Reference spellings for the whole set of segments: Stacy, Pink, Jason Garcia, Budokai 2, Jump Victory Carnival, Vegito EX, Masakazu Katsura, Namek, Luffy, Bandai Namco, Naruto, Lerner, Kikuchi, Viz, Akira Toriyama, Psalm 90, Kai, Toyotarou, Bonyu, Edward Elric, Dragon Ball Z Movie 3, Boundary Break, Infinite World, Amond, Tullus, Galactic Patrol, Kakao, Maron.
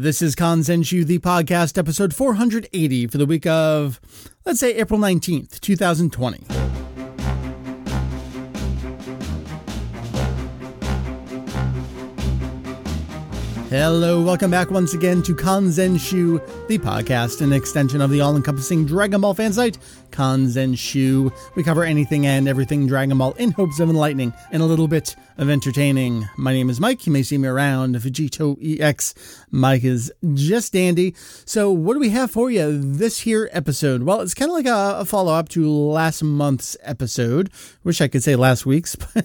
This is Kanzenshuu, the podcast, episode 480 for the week of, let's say, April 19th, 2020. Hello, welcome back once again to Kanzenshuu, the podcast, an extension of the all-encompassing Dragon Ball fan site, Kanzenshuu. We cover anything and everything Dragon Ball in hopes of enlightening and a little bit of entertaining. My name is Mike. You may see me around Vegito EX. Mike is just dandy. So what do we have for you this here episode? Well, it's kind of like a follow-up to last month's episode. Wish I could say last week's, but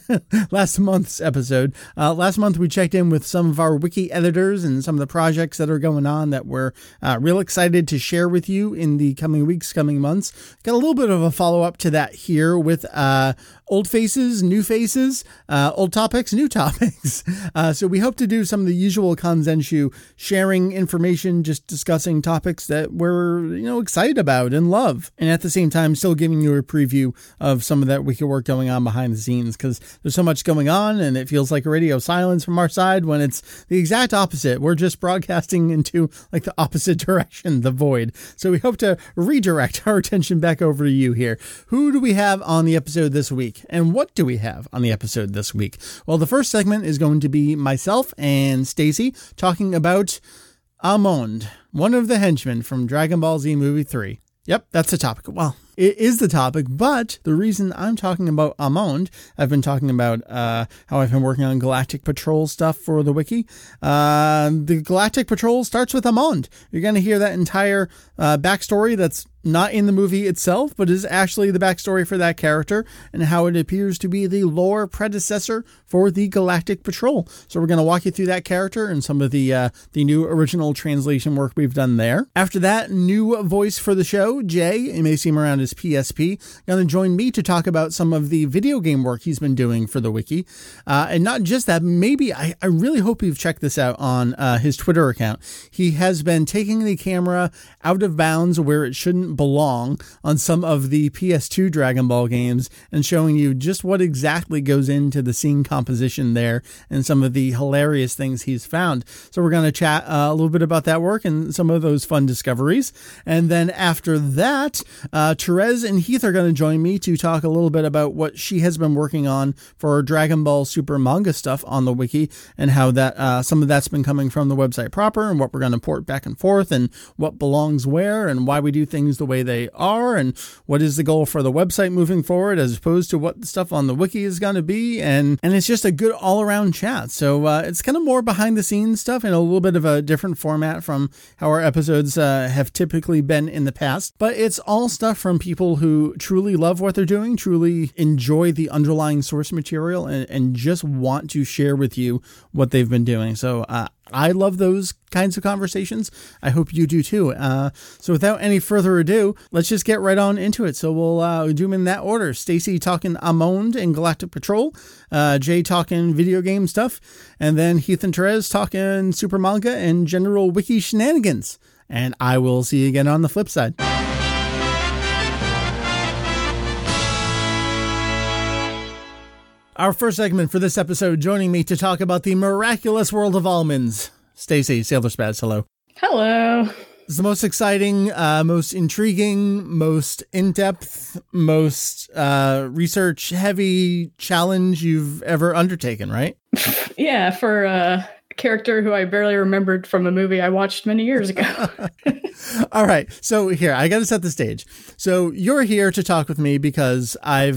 last month's episode. Last month we checked in with some of our wiki editors and some of the projects that are going on that we're real excited to share with you in the coming weeks, coming months. Got a little bit of a follow-up to that here with old faces, old topics, new topics. So we hope to do some of the usual Kanzenshuu, sharing information, just discussing topics that we're excited about and love. And at the same time, still giving you a preview of some of that wiki work going on behind the scenes, because there's so much going on and it feels like a radio silence from our side when it's the exact opposite. We're just broadcasting into like the opposite direction, the void. So we hope to redirect our attention back over to you here. Who do we have on the episode this week? And what do we have on the episode this week? Well, the first segment is going to be myself and Stacy talking about Amond, one of the henchmen from Dragon Ball Z Movie 3. Yep, that's the topic. Well, it is the topic, but the reason I'm talking about Amond, I've been talking about how I've been working on Galactic Patrol stuff for the wiki. The Galactic Patrol starts with Amond. You're going to hear that entire backstory that's not in the movie itself, but is actually the backstory for that character and how it appears to be the lore predecessor for the Galactic Patrol. So we're going to walk you through that character and some of the new original translation work we've done there. After that, new voice for the show, Jay. You may see him around his PSP. Going to join me to talk about some of the video game work he's been doing for the wiki. And not just that, maybe I really hope you've checked this out on his Twitter account. He has been taking the camera out of bounds where it shouldn't belong on some of the PS2 Dragon Ball games and showing you just what exactly goes into the scene composition there and some of the hilarious things he's found. So we're going to chat a little bit about that work and some of those fun discoveries. And then after that, Therese and Heath are going to join me to talk a little bit about what she has been working on for Dragon Ball Super manga stuff on the wiki and how that some of that's been coming from the website proper and what we're going to port back and forth and what belongs where and why we do things the way they are and what is the goal for the website moving forward as opposed to what the stuff on the wiki is going to be, and it's just a good all-around chat. So it's kind of more behind the scenes stuff and a little bit of a different format from how our episodes have typically been in the past, but it's all stuff from people who truly love what they're doing, truly enjoy the underlying source material, and just want to share with you what they've been doing. So I love those kinds of conversations. I hope you do too. So without any further ado, let's just get right on into it. So we'll do them in that order. Stacy talking Amond and Galactic Patrol, Jay talking video game stuff, and then Heath and Therese talking super manga and general wiki shenanigans. And I will see you again on the flip side. Our first segment for this episode, joining me to talk about the miraculous world of almonds, Stacy, Sailor Spaz, hello. Hello. It's the most exciting, most intriguing, most in-depth, most research-heavy challenge you've ever undertaken, right? Yeah, for a character who I barely remembered from a movie I watched many years ago. All right, so here, I got to set the stage. So you're here to talk with me because I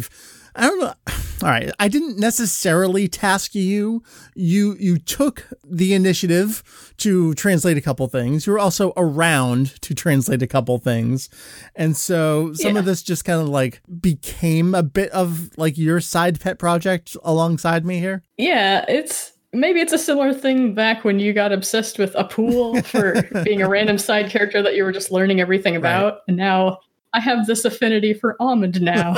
don't know. All right. I didn't necessarily task you. You took the initiative to translate a couple things. You were also around to translate a couple things. And so some of this just kind of like became a bit of like your side pet project alongside me here. Yeah, maybe it's a similar thing back when you got obsessed with a pool for being a random side character that you were just learning everything about. Right. And now I have this affinity for almond now.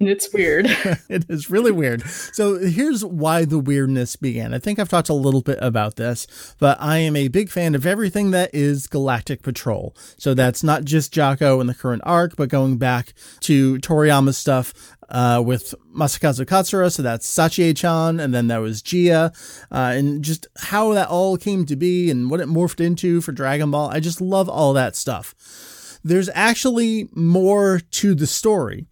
And it's weird. It is really weird. So here's why the weirdness began. I think I've talked a little bit about this, but I am a big fan of everything that is Galactic Patrol. So that's not just Jocko and the current arc, but going back to Toriyama's stuff, with Masakazu Katsura, so that's Sachie-chan, and then that was Gia, and just how that all came to be and what it morphed into for Dragon Ball. I just love all that stuff. There's actually more to the story.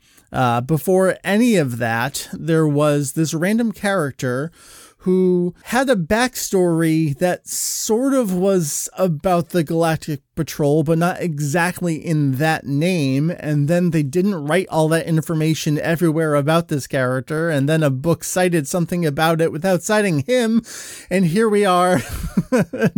Before any of that, there was this random character who had a backstory that sort of was about the Galactic Patrol, but not exactly in that name. And then they didn't write all that information everywhere about this character. And then a book cited something about it without citing him. And here we are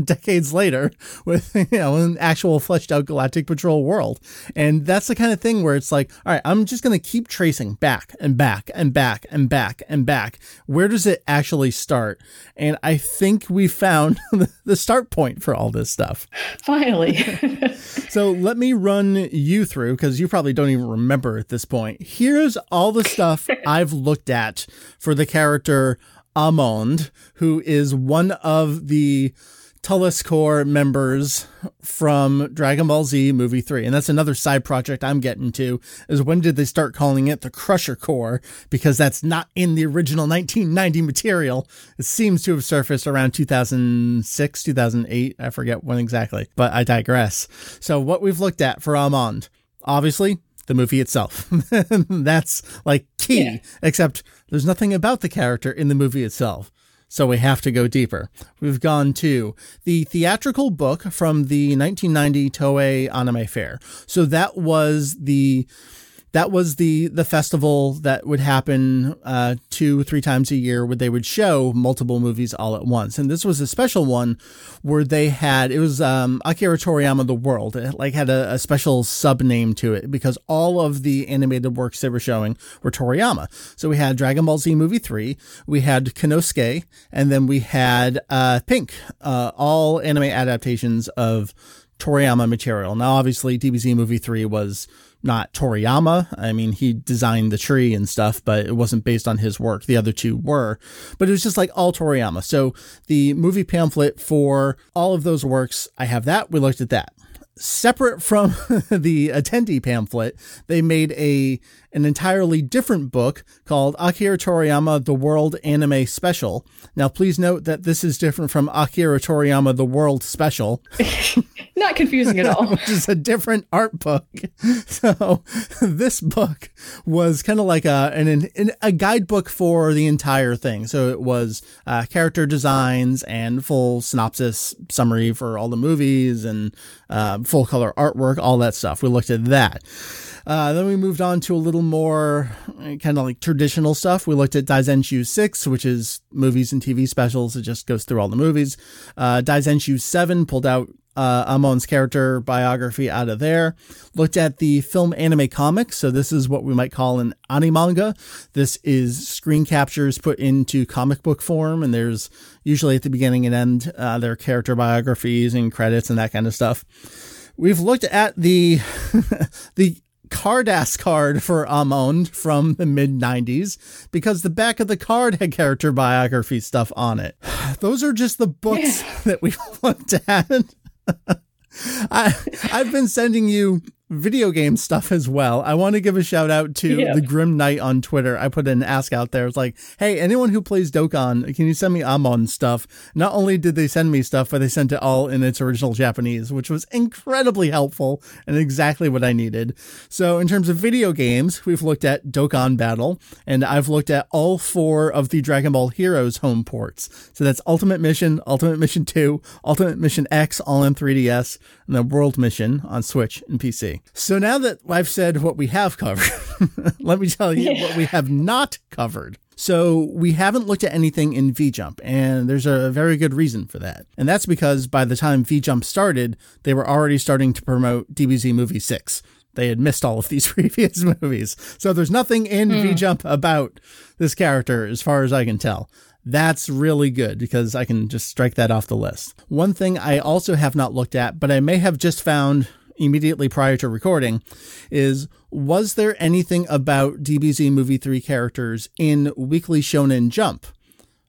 decades later with, you know, an actual fleshed out Galactic Patrol world. And that's the kind of thing where it's like, all right, I'm just going to keep tracing back and back and back and back and back. Where does it actually start? And I think we found the start point for all this stuff. Finally. So let me run you through, because you probably don't even remember at this point. Here's all the stuff I've looked at for the character Amond, who is one of the Tullus Corps members from Dragon Ball Z Movie 3. And that's another side project I'm getting to, is when did they start calling it the Crusher Corps? Because that's not in the original 1990 material. It seems to have surfaced around 2006, 2008. I forget when exactly, but I digress. So what we've looked at for Amond, obviously the movie itself. That's like key, yeah. Except there's nothing about the character in the movie itself. So we have to go deeper. We've gone to the theatrical book from the 1990 Toei Anime Fair. So that was the festival that would happen 2-3 times a year, where they would show multiple movies all at once. And this was a special one where they had, it was Akira Toriyama The World. It like had a special sub name to it because all of the animated works they were showing were Toriyama. So we had Dragon Ball Z Movie 3, we had Konosuke, and then we had Pink, all anime adaptations of Toriyama material. Now, obviously, DBZ Movie 3 was not Toriyama. I mean, he designed the tree and stuff, but it wasn't based on his work. The other two were, but it was just like all Toriyama. So the movie pamphlet for all of those works, I have that. We looked at that. Separate from the attendee pamphlet, they made an entirely different book called Akira Toriyama The World Anime Special. Now, please note that this is different from Akira Toriyama The World Special. Not confusing at all. Which is a different art book. So this book was kind of like a guidebook for the entire thing. So it was character designs and full synopsis summary for all the movies and full color artwork, all that stuff. We looked at that. Then we moved on to a little more kind of like traditional stuff. We looked at Daizenshu 6, which is movies and TV specials. It just goes through all the movies. Daizenshu 7 pulled out Amon's character biography out of there. Looked at the film anime comics. So this is what we might call an animanga. This is screen captures put into comic book form. And there's usually at the beginning and end, their character biographies and credits and that kind of stuff. We've looked at the Cardass card for Amond from the mid-90s, because the back of the card had character biography stuff on it. Those are just the books that we looked at. I've been sending you video game stuff as well. I want to give a shout out to the Grim Knight on Twitter. I put an ask out there. It's like, hey, anyone who plays Dokkan, can you send me Amond stuff? Not only did they send me stuff, but they sent it all in its original Japanese, which was incredibly helpful and exactly what I needed. So in terms of video games, we've looked at Dokkan Battle, and I've looked at all four of the Dragon Ball Heroes home ports. So that's Ultimate Mission, Ultimate Mission 2, Ultimate Mission X, all on 3DS, and then World Mission on Switch and PC. So now that I've said what we have covered, let me tell you what we have not covered. So we haven't looked at anything in V-Jump, and there's a very good reason for that. And that's because by the time V-Jump started, they were already starting to promote DBZ Movie 6. They had missed all of these previous movies. So there's nothing in V-Jump about this character, as far as I can tell. That's really good, because I can just strike that off the list. One thing I also have not looked at, but I may have just found immediately prior to recording, is was there anything about DBZ Movie 3 characters in Weekly Shonen Jump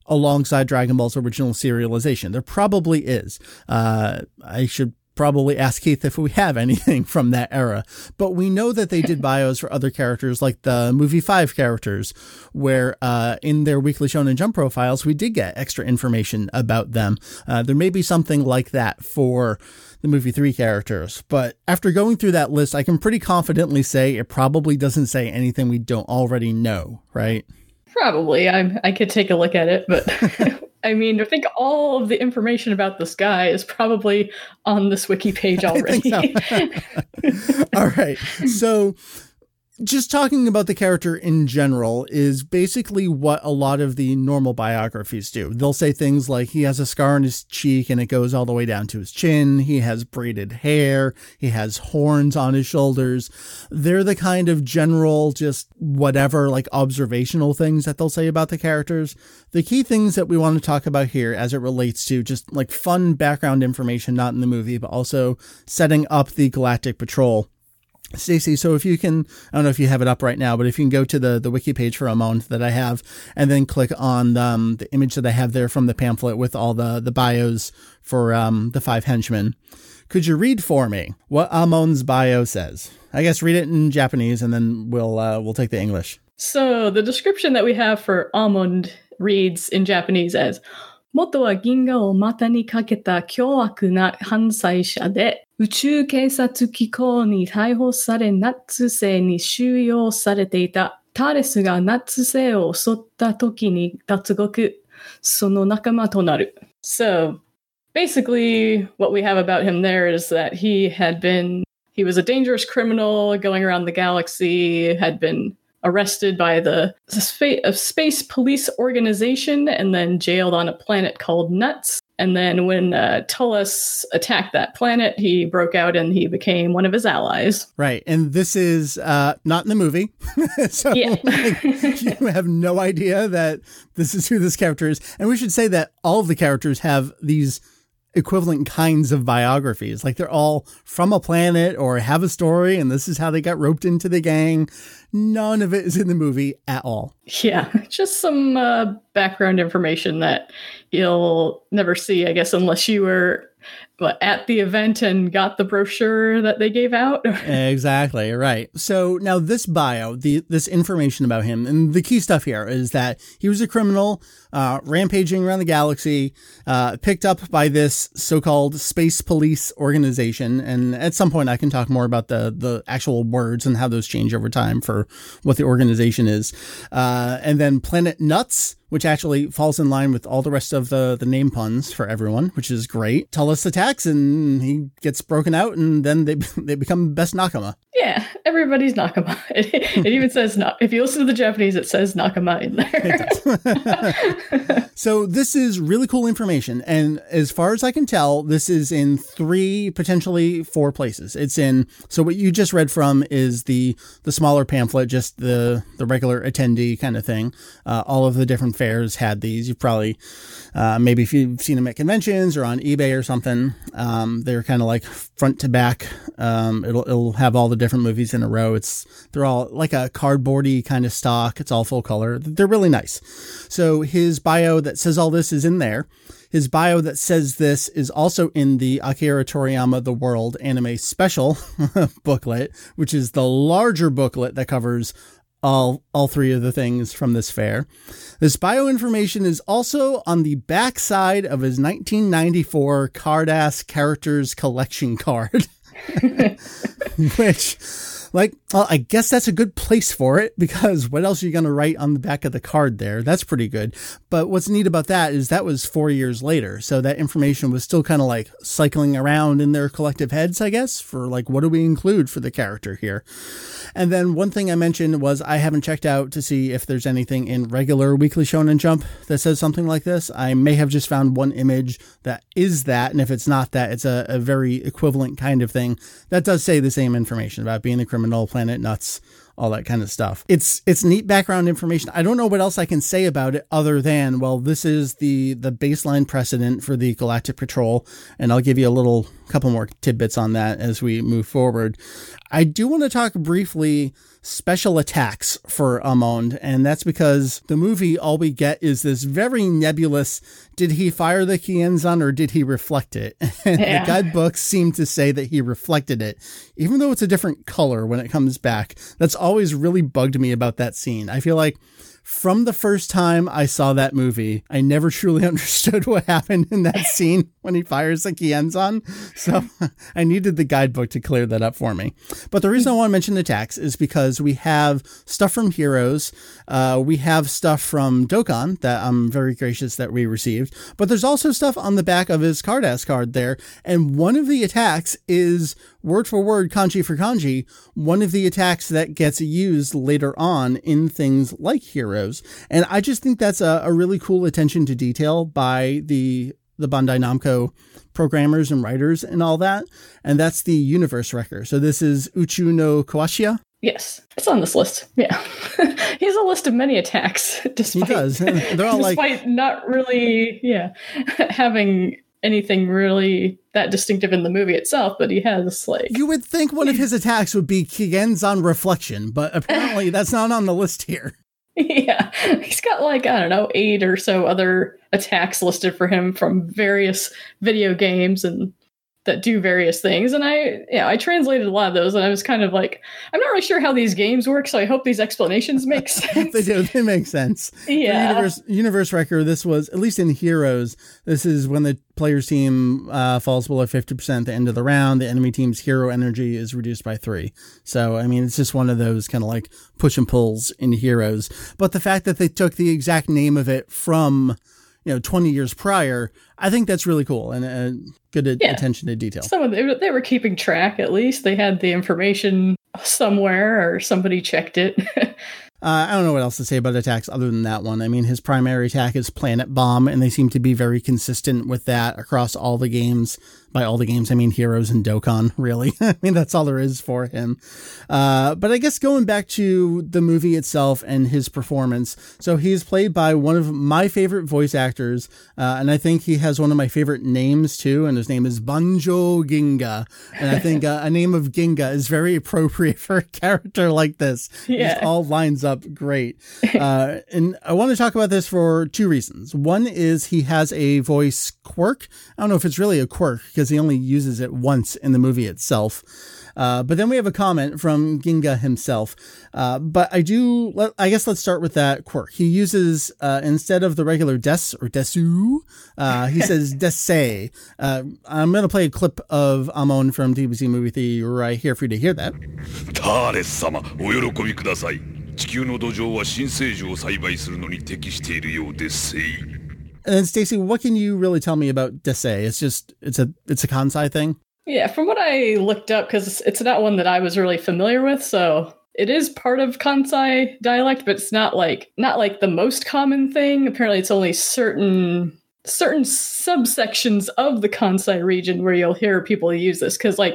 alongside Dragon Ball's original serialization? There probably is. I should probably ask Heath if we have anything from that era. But we know that they did bios for other characters, like the movie 5 characters, where in their Weekly Shonen Jump profiles, we did get extra information about them. There may be something like that for the movie 3 characters. But after going through that list, I can pretty confidently say it probably doesn't say anything we don't already know, right? Probably. I could take a look at it, but... I mean, I think all of the information about this guy is probably on this wiki page already. I think so. All right. So just talking about the character in general is basically what a lot of the normal biographies do. They'll say things like he has a scar on his cheek and it goes all the way down to his chin. He has braided hair. He has horns on his shoulders. They're the kind of general, just whatever, like observational things that they'll say about the characters. The key things that we want to talk about here as it relates to just like fun background information, not in the movie, but also setting up the Galactic Patrol. Stacy, so if you can, I don't know if you have it up right now, but if you can go to the wiki page for Amond that I have and then click on the image that I have there from the pamphlet with all the bios for the 5 henchmen. Could you read for me what Amond's bio says? I guess read it in Japanese and then we'll take the English. So the description that we have for Amond reads in Japanese as Moto wa ginga o mata ni kaketa kyoaku na hansai sha de Uchu keisatsu kikou ni taihou sare natsuse ni shuyou sareteita Taresu ga natsuse o osotta toki ni datsugoku sono nakama to naru. So basically what we have about him there is that he was a dangerous criminal going around the galaxy, had been arrested by the space police organization and then jailed on a planet called Nuts. And then when Tullus attacked that planet, he broke out and he became one of his allies. Right. And this is not in the movie. So Yeah. you have no idea that this is who this character is. And we should say that all of the characters have these equivalent kinds of biographies. Like they're all from a planet or have a story and this is how they got roped into the gang. None of it is in the movie at all. Yeah, just some background information that you'll never see, I guess, unless you were at the event and got the brochure that they gave out. Exactly, right. So now this bio, this information about him, and the key stuff here is that he was a criminal rampaging around the galaxy, picked up by this so-called space police organization. And at some point I can talk more about the actual words and how those change over time for what the organization is. And then Planet Nuts, which actually falls in line with all the rest of the name puns for everyone, which is great. Tullus attacks and he gets broken out and then they become best nakama. Yeah, everybody's nakama. It even says, if you listen to the Japanese, it says nakama in there. It does. So this is really cool information. And as far as I can tell, this is in 3, potentially 4 places. So what you just read from is the smaller pamphlet, just the regular attendee kind of thing. All of the different fairs had these. You've probably, maybe if you've seen them at conventions or on eBay or something, they're kind of like front to back. It'll have all the different movies in a row. They're all like a cardboardy kind of stock. It's all full color. They're really nice. So his bio that says all this is in there. His bio that says this is also in the Akira Toriyama The World anime special booklet, which is the larger booklet that covers all 3 of the things from this fair. This bio information is also on the backside of his 1994 Cardass characters collection card, which, I guess that's a good place for it, because what else are you going to write on the back of the card there? That's pretty good. But what's neat about that is that was 4 years later. So that information was still kind of like cycling around in their collective heads, I guess, for like, what do we include for the character here? And then one thing I mentioned was I haven't checked out to see if there's anything in regular Weekly Shonen Jump that says something like this. I may have just found one image that is that. And if it's not that, it's a very equivalent kind of thing that does say the same information about being a criminal, Planet Nuts, all that kind of stuff. It's neat background information. I don't know what else I can say about it other than, well, this is the baseline precedent for the Galactic Patrol, and I'll give you a little couple more tidbits on that as we move forward. I do want to talk briefly special attacks for Amond, and that's because the movie, all we get is this very nebulous, did he fire the Kienzan or did he reflect it? And the guidebooks seem to say that he reflected it, even though it's a different color when it comes back. That's always really bugged me about that scene. I feel like from the first time I saw that movie, I never truly understood what happened in that scene when he fires the Kienzan. So I needed the guidebook to clear that up for me. But the reason I want to mention attacks is because we have stuff from Heroes. We have stuff from Dokkan that I'm very gracious that we received. But there's also stuff on the back of his Cardass card there. And one of the attacks is word for word, kanji for kanji, one of the attacks that gets used later on in things like Heroes. And I just think that's a really cool attention to detail by the Bandai Namco programmers and writers and all that. And that's the Universe Wrecker. So this is Uchu no Kawashia. Yes, it's on this list. Yeah. He has a list of many attacks. Despite, he does. They're all despite not really having anything really that distinctive in the movie itself, but he has you would think one of his attacks would be Kigenzan Reflection, but apparently that's not on the list here. Yeah. He's got 8 or so other attacks listed for him from various video games and that do various things. And I translated a lot of those, and I was kind of I'm not really sure how these games work, so I hope these explanations make sense. They do. They make sense. Yeah. For Universe Wrecker, this was, at least in Heroes, this is when the player's team falls below 50% at the end of the round. The enemy team's hero energy is reduced by 3. So, it's just one of those kind of push and pulls in Heroes. But the fact that they took the exact name of it from 20 years prior, I think that's really cool and good attention to detail. Some of them, they were keeping track, at least. They had the information somewhere or somebody checked it. I don't know what else to say about attacks other than that one. His primary attack is Planet Bomb, and they seem to be very consistent with that across all the games. By all the games, Heroes and Dokkan, really. That's all there is for him. But I guess going back to the movie itself and his performance. So he's played by one of my favorite voice actors, and I think he has one of my favorite names, too, and his name is Banjō Ginga. And I think a name of Ginga is very appropriate for a character like this. Yeah. It all lines up great. And I want to talk about this for two reasons. One is he has a voice quirk. I don't know if it's really a quirk because he only uses it once in the movie itself. But then we have a comment from Ginga himself. Let's start with that quirk. He uses, instead of the regular des or desu, he says desei. I'm going to play a clip of Amon from DBC Movie 3 right here for you to hear that. 地球の土壌は新生樹を栽培するのに適しているようです。 And then Stacy, what can you really tell me about Desei? It's a Kansai thing. Yeah, from what I looked up, because it's not one that I was really familiar with, so it is part of Kansai dialect, but it's not the most common thing. Apparently, it's only certain subsections of the Kansai region where you'll hear people use this. Because when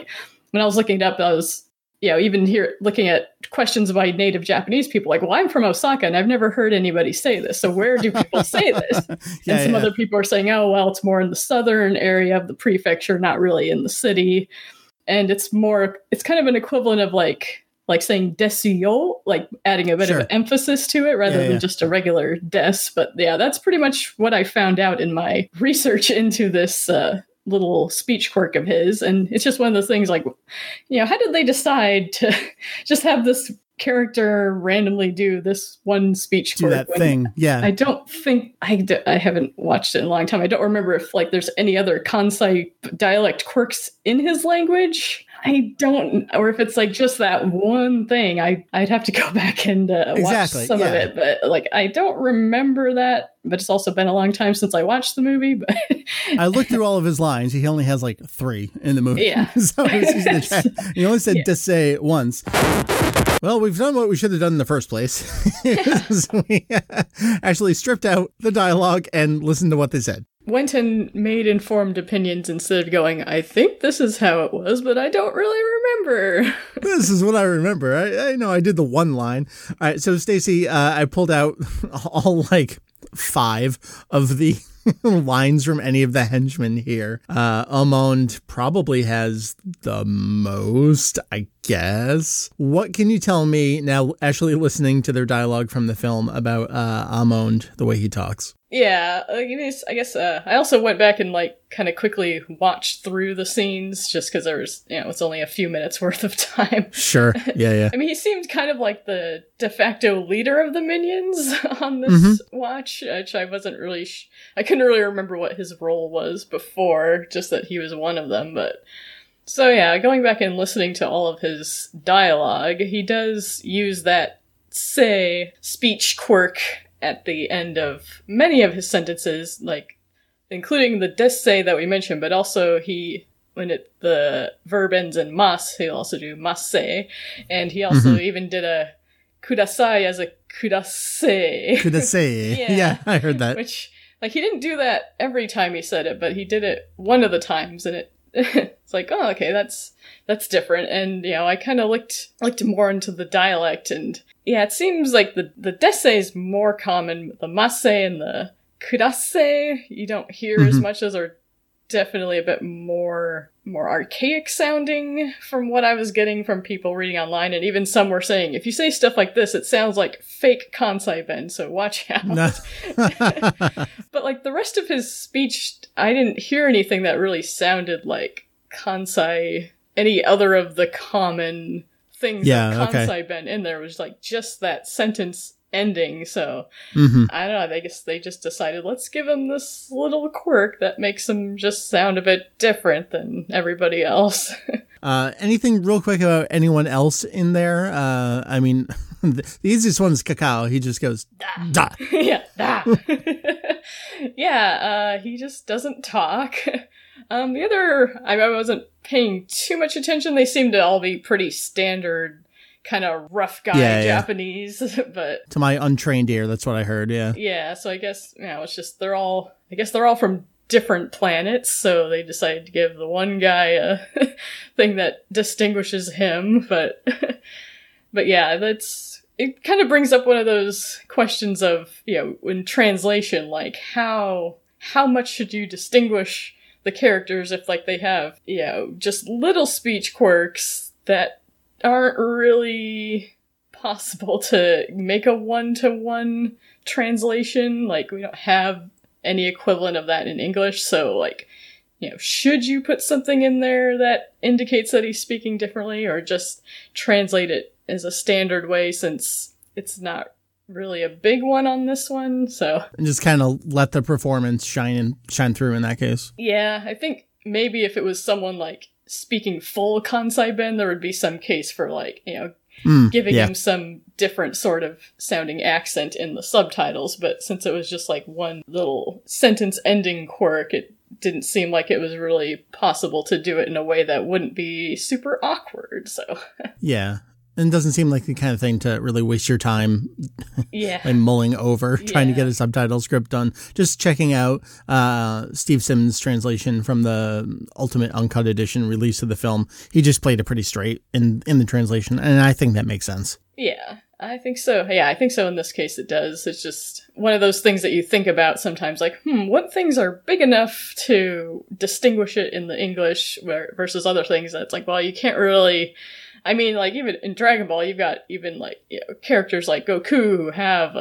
I was looking it up, I was. Even here looking at questions by native Japanese people, I'm from Osaka and I've never heard anybody say this. So where do people say this? And some other people are saying, it's more in the southern area of the prefecture, not really in the city. And it's kind of an equivalent of like saying desuyo, adding a bit of emphasis to it rather than just a regular des. But that's pretty much what I found out in my research into this, little speech quirk of his. And it's just one of those things how did they decide to just have this character randomly do this one speech quirk? Do that thing. Yeah. I don't think I haven't watched it in a long time. I don't remember if there's any other Kansai dialect quirks in his language. I don't, or if it's just that one thing, I'd have to go back and watch some of it. But I don't remember that. But it's also been a long time since I watched the movie. But I looked through all of his lines. He only has 3 in the movie. Yeah. So he only said "desei" once. Well, we've done what we should have done in the first place. We actually stripped out the dialogue and listened to what they said. went and made informed opinions instead of going, I think this is how it was, but I don't really remember. This is what I remember. I know I did the one line. All right, so Stacy, I pulled out all like 5 of the lines from any of the henchmen here. Amond probably has the most, I guess. What can you tell me now, actually listening to their dialogue from the film, about Amond, the way he talks? Yeah, I guess I also went back and like kind of quickly watched through the scenes just because there was, you know, it's only a few minutes worth of time. Sure. Yeah. I mean, he seemed kind of like the de facto leader of the minions on this watch, which I wasn't really. I couldn't really remember what his role was before, just that he was one of them. But so yeah, going back and listening to all of his dialogue, he does use that speech quirk at the end of many of his sentences, like including the desai that we mentioned, but also when the verb ends in mas, he'll also do masai, and he also even did a kudasai as a kudasai. Kudasai. Yeah, I heard that. Which, like, he didn't do that every time he said it, but he did it one of the times, and it's like, oh, okay, that's different. And, you know, I kind of looked more into the dialect, and yeah, it seems like the desai is more common. The masai and the kudasai you don't hear as much. As are definitely a bit more archaic sounding from what I was getting from people reading online. And even some were saying, if you say stuff like this, it sounds like fake Kansai Ben, so watch out. No. But like the rest of his speech, I didn't hear anything that really sounded like Kansai, any other of the common things that Kansai Ben in there. Was like just that sentence ending, so I don't know, I guess they just decided, let's give him this little quirk that makes him just sound a bit different than everybody else. Anything real quick about anyone else in there? I mean, the easiest one is Kakao. He just goes, da. Yeah, da. Yeah, he just doesn't talk. The other, I wasn't paying too much attention. They seem to all be pretty standard kind of rough guy Japanese, but to my untrained ear, that's what I heard. Yeah. So I guess, you know, it's just they're all from different planets, so they decided to give the one guy a thing that distinguishes him. But yeah, it kind of brings up one of those questions of, you know, in translation, like how much should you distinguish the characters if, like, they have, you know, just little speech quirks that aren't really possible to make a one-to-one translation. Like, we don't have any equivalent of that in English, so, like, you know, should you put something in there that indicates that he's speaking differently, or just translate it as a standard way, since it's not really a big one on this one? So, and just kind of let the performance shine through in that case. Yeah, I think maybe if it was someone like speaking full Kansai Ben, there would be some case for, like, you know, giving him some different sort of sounding accent in the subtitles. But since it was just like one little sentence ending quirk, it didn't seem like it was really possible to do it in a way that wouldn't be super awkward. So yeah. And it doesn't seem like the kind of thing to really waste your time by mulling over, trying to get a subtitle script done. Just checking out Steve Simmons' translation from the Ultimate Uncut Edition release of the film. He just played it pretty straight in the translation, and I think that makes sense. Yeah, I think so. Yeah, I think so in this case it does. It's just one of those things that you think about sometimes, like, what things are big enough to distinguish it in the English versus other things that's like, well, you can't really... I mean, like, even in Dragon Ball, you've got even, like, you know, characters like Goku who have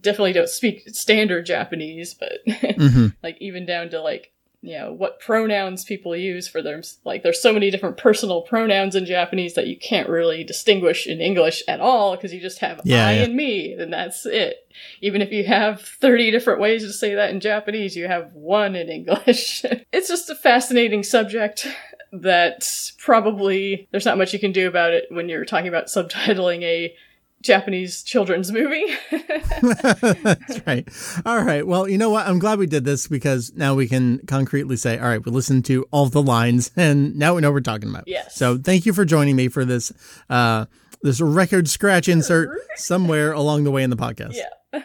definitely don't speak standard Japanese, but like, even down to, like, you know, what pronouns people use for them. Like, there's so many different personal pronouns in Japanese that you can't really distinguish in English at all, because you just have I and me, and that's it. Even if you have 30 different ways to say that in Japanese, you have one in English. It's just a fascinating subject that probably there's not much you can do about it when you're talking about subtitling a Japanese children's movie. That's right. All right. Well, you know what? I'm glad we did this, because now we can concretely say, all right, we listened to all the lines and now we know what we're talking about. Yes. So thank you for joining me for this, this record scratch insert somewhere along the way in the podcast. Yeah.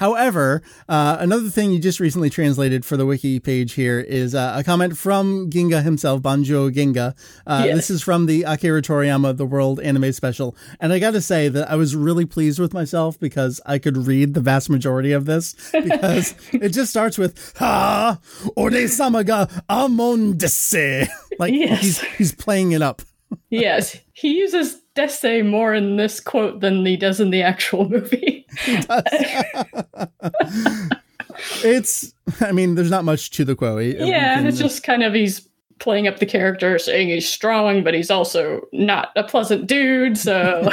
However, another thing you just recently translated for the wiki page here is a comment from Ginga himself, Banjō Ginga. Yes. This is from the Akira Toriyama The World anime special. And I got to say that I was really pleased with myself because I could read the vast majority of this because it just starts with, Ha! Ore-sama ga Amond desu. Like, yes. he's playing it up. Yes, he uses desse more in this quote than he does in the actual movie. He does. There's not much to the quote. Just kind of he's playing up the character, saying he's strong, but he's also not a pleasant dude. So,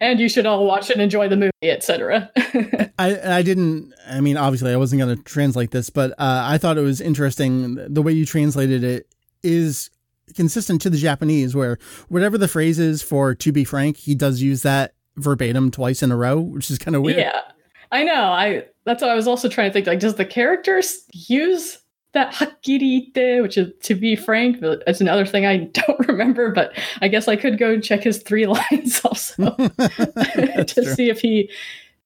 and you should all watch and enjoy the movie, etc. Obviously I wasn't going to translate this, but I thought it was interesting. The way you translated it is consistent to the Japanese, where whatever the phrase is for "to be frank," he does use that verbatim twice in a row, which is kind of weird. Yeah, I know. That's what I was also trying to think. Like, does the characters use that "hakirite," which is "to be frank"? That's another thing I don't remember, but I guess I could go check his 3 lines also to see if he,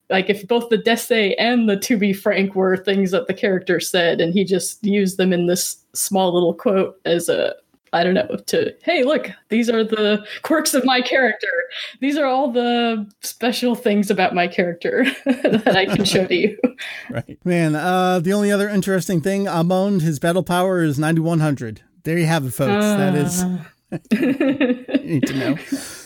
like, if both the "desse" and the "to be frank" were things that the character said, and he just used them in this small little quote as a, I don't know, to, hey, look, these are the quirks of my character. These are all the special things about my character that I can show to you. Right. Man, the only other interesting thing, Amond, his battle power is 9100. There you have it, folks. That is, you need to know.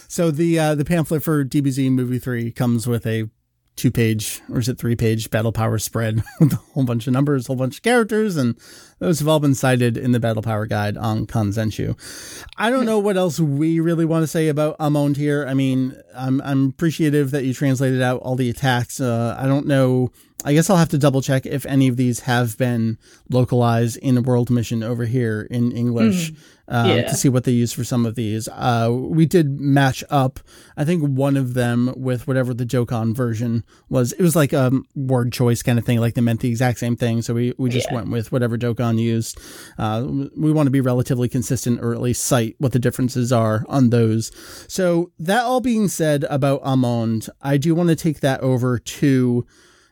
So the pamphlet for DBZ Movie 3 comes with a 2-page, or is it 3-page battle power spread with a whole bunch of numbers, a whole bunch of characters, and those have all been cited in the battle power guide on Kanzenshuu. I don't know what else we really want to say about Amond here. I mean, I'm appreciative that you translated out all the attacks. I don't know. I guess I'll have to double check if any of these have been localized in a world mission over here in English to see what they use for some of these. We did match up, I think, one of them with whatever the Dokkan version was. It was like a word choice kind of thing. Like, they meant the exact same thing. So we just went with whatever Dokkan used. We want to be relatively consistent, or at least cite what the differences are on those. So that all being said about Amond, I do want to take that over to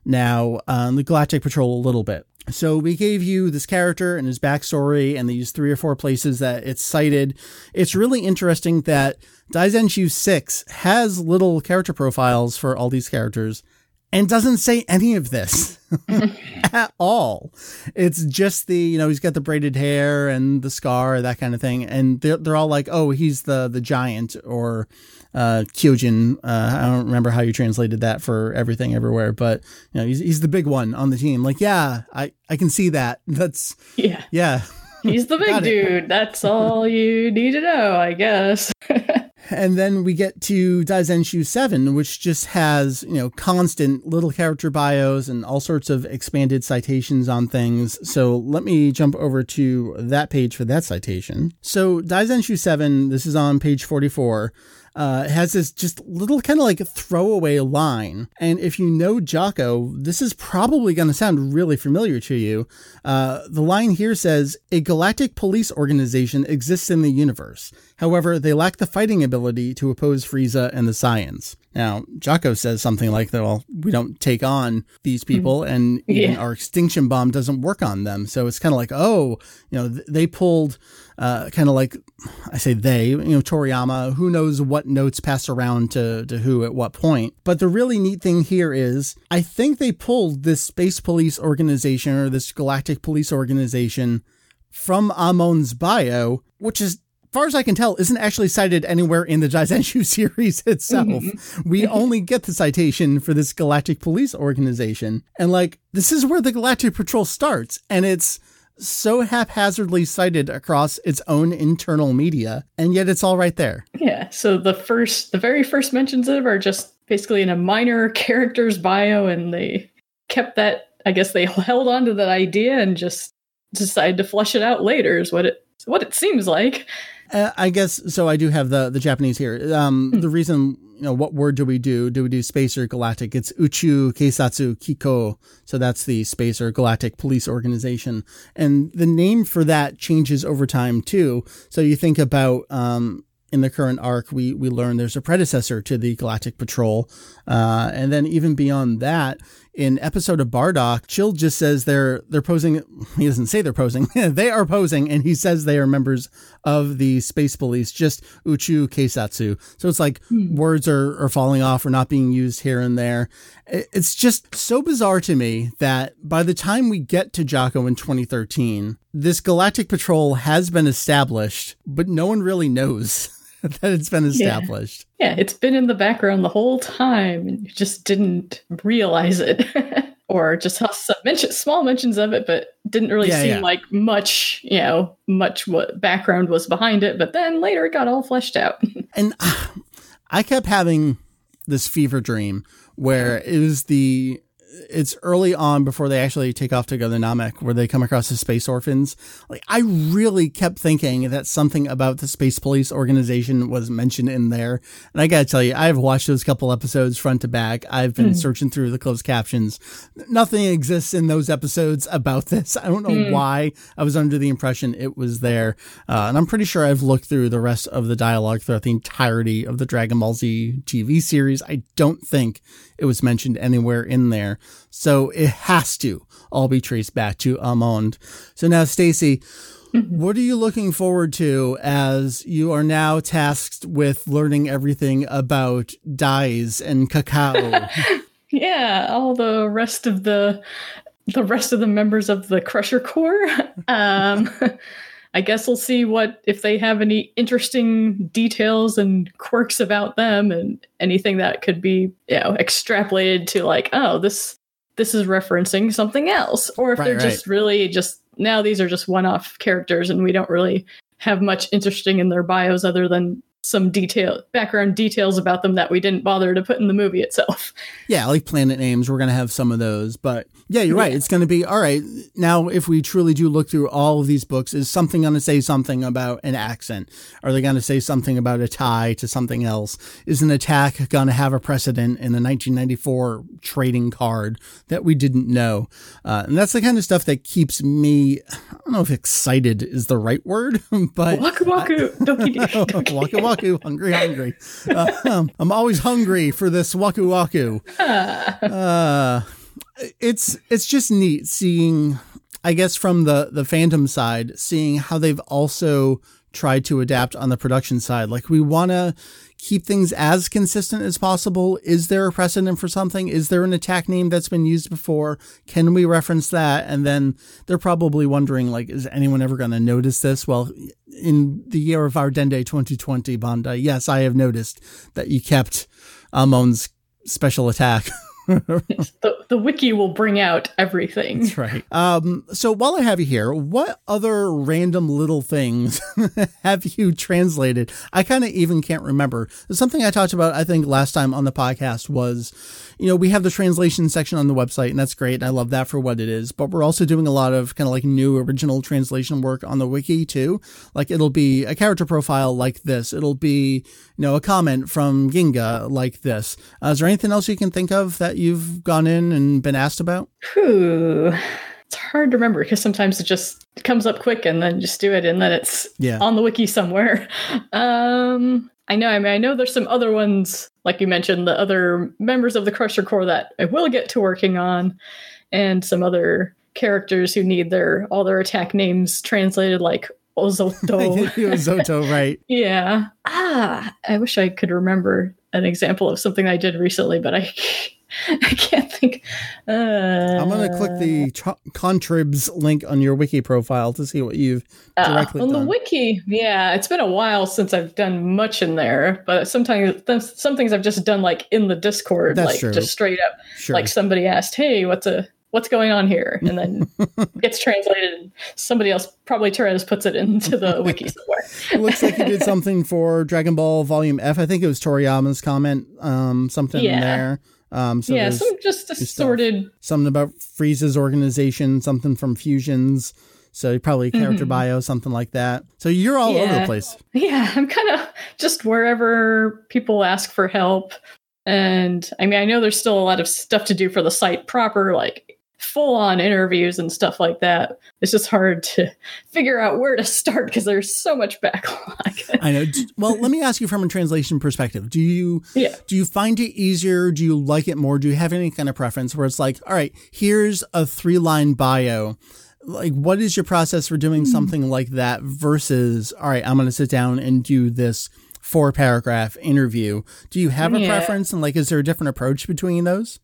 now the Galactic Patrol a little bit. So we gave you this character and his backstory and these 3 or 4 places that it's cited. It's really interesting that Daizenshu 6 has little character profiles for all these characters and doesn't say any of this at all. It's just the, he's got the braided hair and the scar, that kind of thing. And they're all like, oh, he's the giant, or Kyojin. I don't remember how you translated that for everything everywhere, but he's the big one on the team. Like, yeah, I can see that. That's yeah. He's the big dude. That's all you need to know, I guess. And then we get to Daizenshu 7, which just has, constant little character bios and all sorts of expanded citations on things. So let me jump over to that page for that citation. So Daizenshu 7, this is on page 44, has this just little kind of like throwaway line. And if you know Jocko, this is probably going to sound really familiar to you. The line here says, a galactic police organization exists in the universe. However, they lack the fighting ability to oppose Frieza and the Saiyans. Now, Jocko says something like, well, we don't take on these people, and even our extinction bomb doesn't work on them. So it's kind of like, they pulled kind of like, I say they, Toriyama, who knows what notes passed around to who at what point. But the really neat thing here is, I think they pulled this space police organization, or this galactic police organization, from Amond's bio, which is, as far as I can tell, isn't actually cited anywhere in the Daizenshu series itself. We only get the citation for this galactic police organization. And this is where the Galactic Patrol starts. And it's so haphazardly cited across its own internal media. And yet it's all right there. Yeah. So the very first mentions of it are just basically in a minor character's bio. And they kept that, I guess they held on to that idea and just decided to flesh it out later is what it seems like. I guess so. I do have the Japanese here. The reason, what word do we do? Do we do space or galactic? It's Uchu Keisatsu Kiko. So that's the space or galactic police organization. And the name for that changes over time, too. So you think about in the current arc, we learn there's a predecessor to the Galactic Patrol. And then even beyond that, in episode of Bardock, Chill just says they're posing. He doesn't say they're posing. They are posing. And he says they are members of the Space Police, just Uchu Keisatsu. So it's like words are falling off or not being used here and there. It's just so bizarre to me that by the time we get to Jocko in 2013, this Galactic Patrol has been established, but no one really knows that it's been established. Yeah, it's been in the background the whole time and you just didn't realize it or just small mentions of it, but didn't really seem like much, much what background was behind it. But then later it got all fleshed out. And I kept having this fever dream where it's early on before they actually take off to go to Namek, where they come across the space orphans. Like, I really kept thinking that something about the Space Police organization was mentioned in there. And I got to tell you, I've watched those couple episodes front to back. I've been searching through the closed captions. Nothing exists in those episodes about this. I don't know why I was under the impression it was there. And I'm pretty sure I've looked through the rest of the dialogue throughout the entirety of the Dragon Ball Z TV series. I don't think it was mentioned anywhere in there. So it has to all be traced back to Amond. So now, Stacy, what are you looking forward to as you are now tasked with learning everything about dyes and cacao? Yeah, all the rest of the members of the Crusher Corps. I guess we'll see if they have any interesting details and quirks about them and anything that could be, extrapolated to like, oh, this is referencing something else. Or if they're just really just now these are just one-off characters and we don't really have much interesting in their bios other than some background details about them that we didn't bother to put in the movie itself. Yeah, like planet names, we're going to have some of those. But yeah, you're right. It's going to be, all right, now if we truly do look through all of these books, is something going to say something about an accent? Are they going to say something about a tie to something else? Is an attack going to have a precedent in the 1994 trading card that we didn't know? And that's the kind of stuff that keeps me, I don't know if excited is the right word, but... Waku waku. Hungry. I'm always hungry for this waku waku. It's just neat seeing, I guess, from the fandom side, seeing how they've also tried to adapt on the production side. Like, we want to keep things as consistent as possible. Is there a precedent for something? Is there an attack name that's been used before? Can we reference that? And then they're probably wondering, like, is anyone ever going to notice this? Well, in the year of our Dende 2020, Bandai, yes, I have noticed that you kept Amon's special attack. The wiki will bring out everything. That's right. So while I have you here, what other random little things have you translated? I kind of even can't remember. Something I talked about, I think, last time on the podcast was, we have the translation section on the website, and that's great. And I love that for what it is. But we're also doing a lot of kind of like new original translation work on the wiki, too. Like, it'll be a character profile like this. It'll be, a comment from Ginga like this. Is there anything else you can think of that you've gone in and been asked about? It's hard to remember because sometimes it just comes up quick and then just do it and then it's on the wiki somewhere. I know there's some other ones, like you mentioned, the other members of the Crusher Corps that I will get to working on, and some other characters who need all their attack names translated, like Ozoto. Ozoto, right. Yeah. I wish I could remember an example of something I did recently, but I can't think. I'm going to click the Contribs link on your wiki profile to see what you've directly done. On the wiki, yeah. It's been a while since I've done much in there, but sometimes some things I've just done like in the Discord. That's like true. Just straight up. Sure. Like somebody asked, hey, what's going on here? And then gets translated and somebody else, probably Therese, puts it into the wiki somewhere. It looks like you did something for Dragon Ball Volume F. I think it was Toriyama's comment, something in there. Some just assorted stuff. Something about Frieza's organization, something from Fusions. So probably character bio, something like that. So you're all over the place. Yeah, I'm kind of just wherever people ask for help. And I know there's still a lot of stuff to do for the site proper, like full-on interviews and stuff like that. It's just hard to figure out where to start because there's so much backlog. I know. Well, let me ask you from a translation perspective. Do you find it easier? Do you like it more? Do you have any kind of preference where it's like, all right, here's a 3-line bio. Like, what is your process for doing something like that versus, all right, I'm going to sit down and do this 4-paragraph interview? Do you have a preference? And like, is there a different approach between those?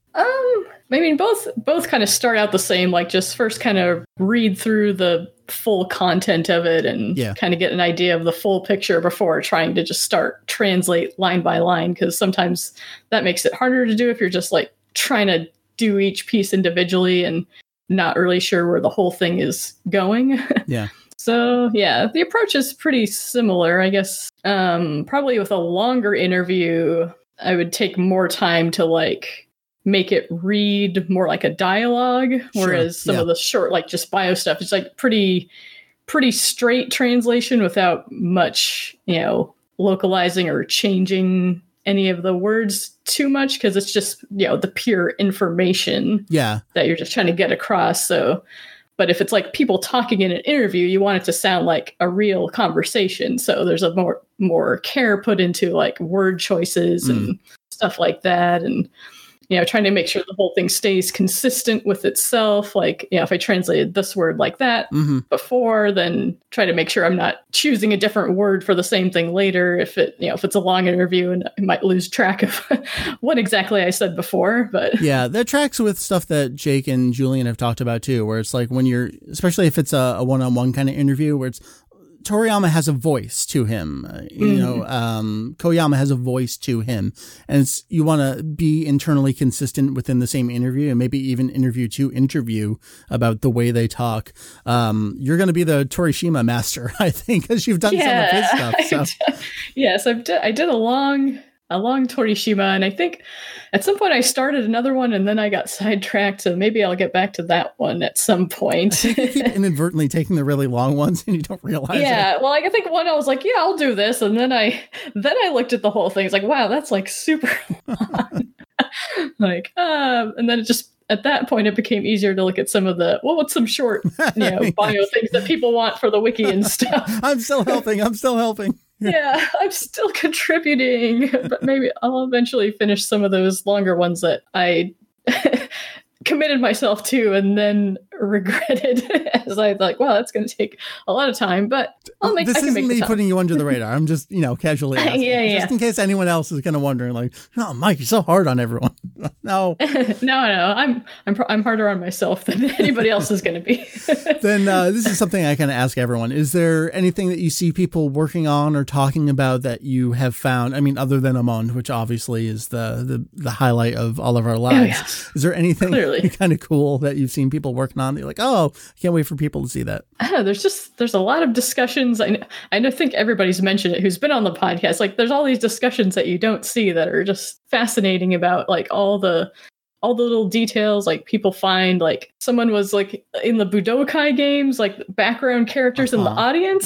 I mean, both kind of start out the same, like just first kind of read through the full content of it and kind of get an idea of the full picture before trying to just start translate line by line, because sometimes that makes it harder to do if you're just like trying to do each piece individually and not really sure where the whole thing is going. Yeah. So, yeah, the approach is pretty similar, I guess. Probably with a longer interview, I would take more time to like make it read more like a dialogue, whereas some of the short, like just bio stuff, it's like pretty straight translation without much, you know, localizing or changing any of the words too much, because it's just, you know, the pure information that you're just trying to get across. So, but if it's like people talking in an interview, you want it to sound like a real conversation. So there's a more care put into like word choices and stuff like that. And, you know, trying to make sure the whole thing stays consistent with itself. Like, you know, if I translated this word like that before, then try to make sure I'm not choosing a different word for the same thing later. If it, you know, if it's a long interview, and I might lose track of what exactly I said before. But yeah, that tracks with stuff that Jake and Julian have talked about too, where it's like when you're, especially if it's a one-on-one kind of interview where it's, Toriyama has a voice to him, you know, Koyama has a voice to him, and it's, you want to be internally consistent within the same interview, and maybe even interview to interview about the way they talk. You're going to be the Torishima master, I think, because you've done some of his stuff. So. I did a long Torishima, and I think at some point I started another one and then I got sidetracked, so maybe I'll get back to that one at some point. You keep inadvertently taking the really long ones and you don't realize it. Well, like, I think one I was like, yeah, I'll do this, and then I looked at the whole thing, it's like, wow, that's like super long. Like and then it just, at that point, it became easier to look at some of the, well, what's some short, you know, bio things that people want for the wiki and stuff. I'm still helping. Yeah, I'm still contributing, but maybe I'll eventually finish some of those longer ones that I committed myself to and then regretted, as I like, wow, that's going to take a lot of time, but I'll make, this I can isn't make me time. Putting you under the radar. I'm just, you know, casually asking, in case anyone else is kind of wondering, like, oh, Mike, you're so hard on everyone. No, no, I'm harder on myself than anybody else is going to be. Then this is something I kind of ask everyone: is there anything that you see people working on or talking about that you have found? I mean, other than Amond, which obviously is the highlight of all of our lives. Oh, yeah. Is there anything kind of cool that you've seen people working on? You're like, oh, I can't wait for people to see that. I don't know, there's a lot of discussions. I think everybody's mentioned it who's been on the podcast. Like, there's all these discussions that you don't see that are just fascinating about like all the little details. Like, people find, like, someone was like in the Budokai games, like background characters in the audience.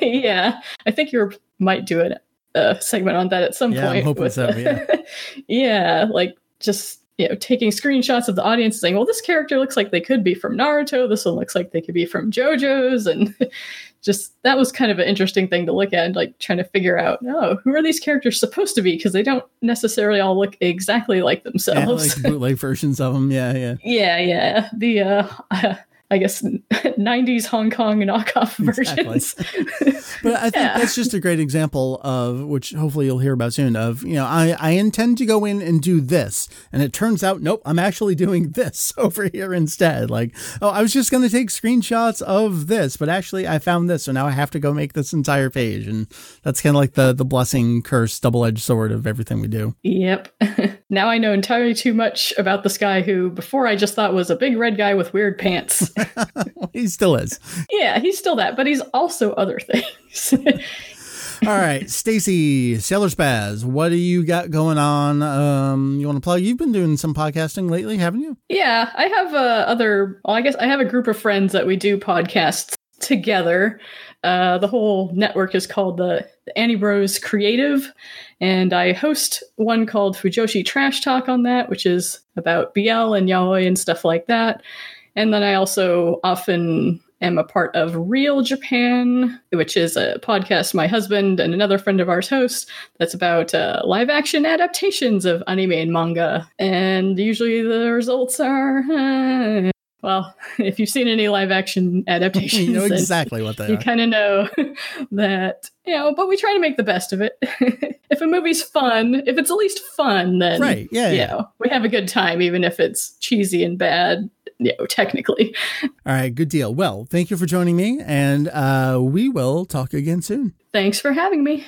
Yeah, I think you might do a segment on that at some point. I'm hoping so. Yeah, like just, you know, taking screenshots of the audience saying, well, this character looks like they could be from Naruto. This one looks like they could be from JoJo's. And just, that was kind of an interesting thing to look at, and like trying to figure out, no, who are these characters supposed to be? Because they don't necessarily all look exactly like themselves. Yeah, like bootleg versions of them. Yeah. The, I guess 90s Hong Kong knockoff versions. Exactly. But I think that's just a great example of, which hopefully you'll hear about soon, of, you know, I intend to go in and do this, and it turns out, nope, I'm actually doing this over here instead. Like, oh, I was just going to take screenshots of this, but actually I found this, so now I have to go make this entire page. And that's kind of like the blessing, curse, double-edged sword of everything we do. Yep. Now I know entirely too much about this guy who before I just thought was a big red guy with weird pants. He still is. Yeah, he's still that, but he's also other things. All right, Stacy, Sailor Spaz, what do you got going on? You want to plug? You've been doing some podcasting lately, haven't you? Yeah, I have I guess I have a group of friends that we do podcasts together. The whole network is called the Annie Bros Creative, and I host one called Fujoshi Trash Talk on that, which is about BL and yaoi and stuff like that. And then I also often am a part of Real Japan, which is a podcast my husband and another friend of ours host that's about live action adaptations of anime and manga. And usually the results are... Well, if you've seen any live action adaptations, you know exactly what they are. You kind of know that, you know, but we try to make the best of it. If a movie's fun, if it's at least fun, then right. Yeah, you know, we have a good time, even if it's cheesy and bad, you know, technically. All right. Good deal. Well, thank you for joining me, and we will talk again soon. Thanks for having me.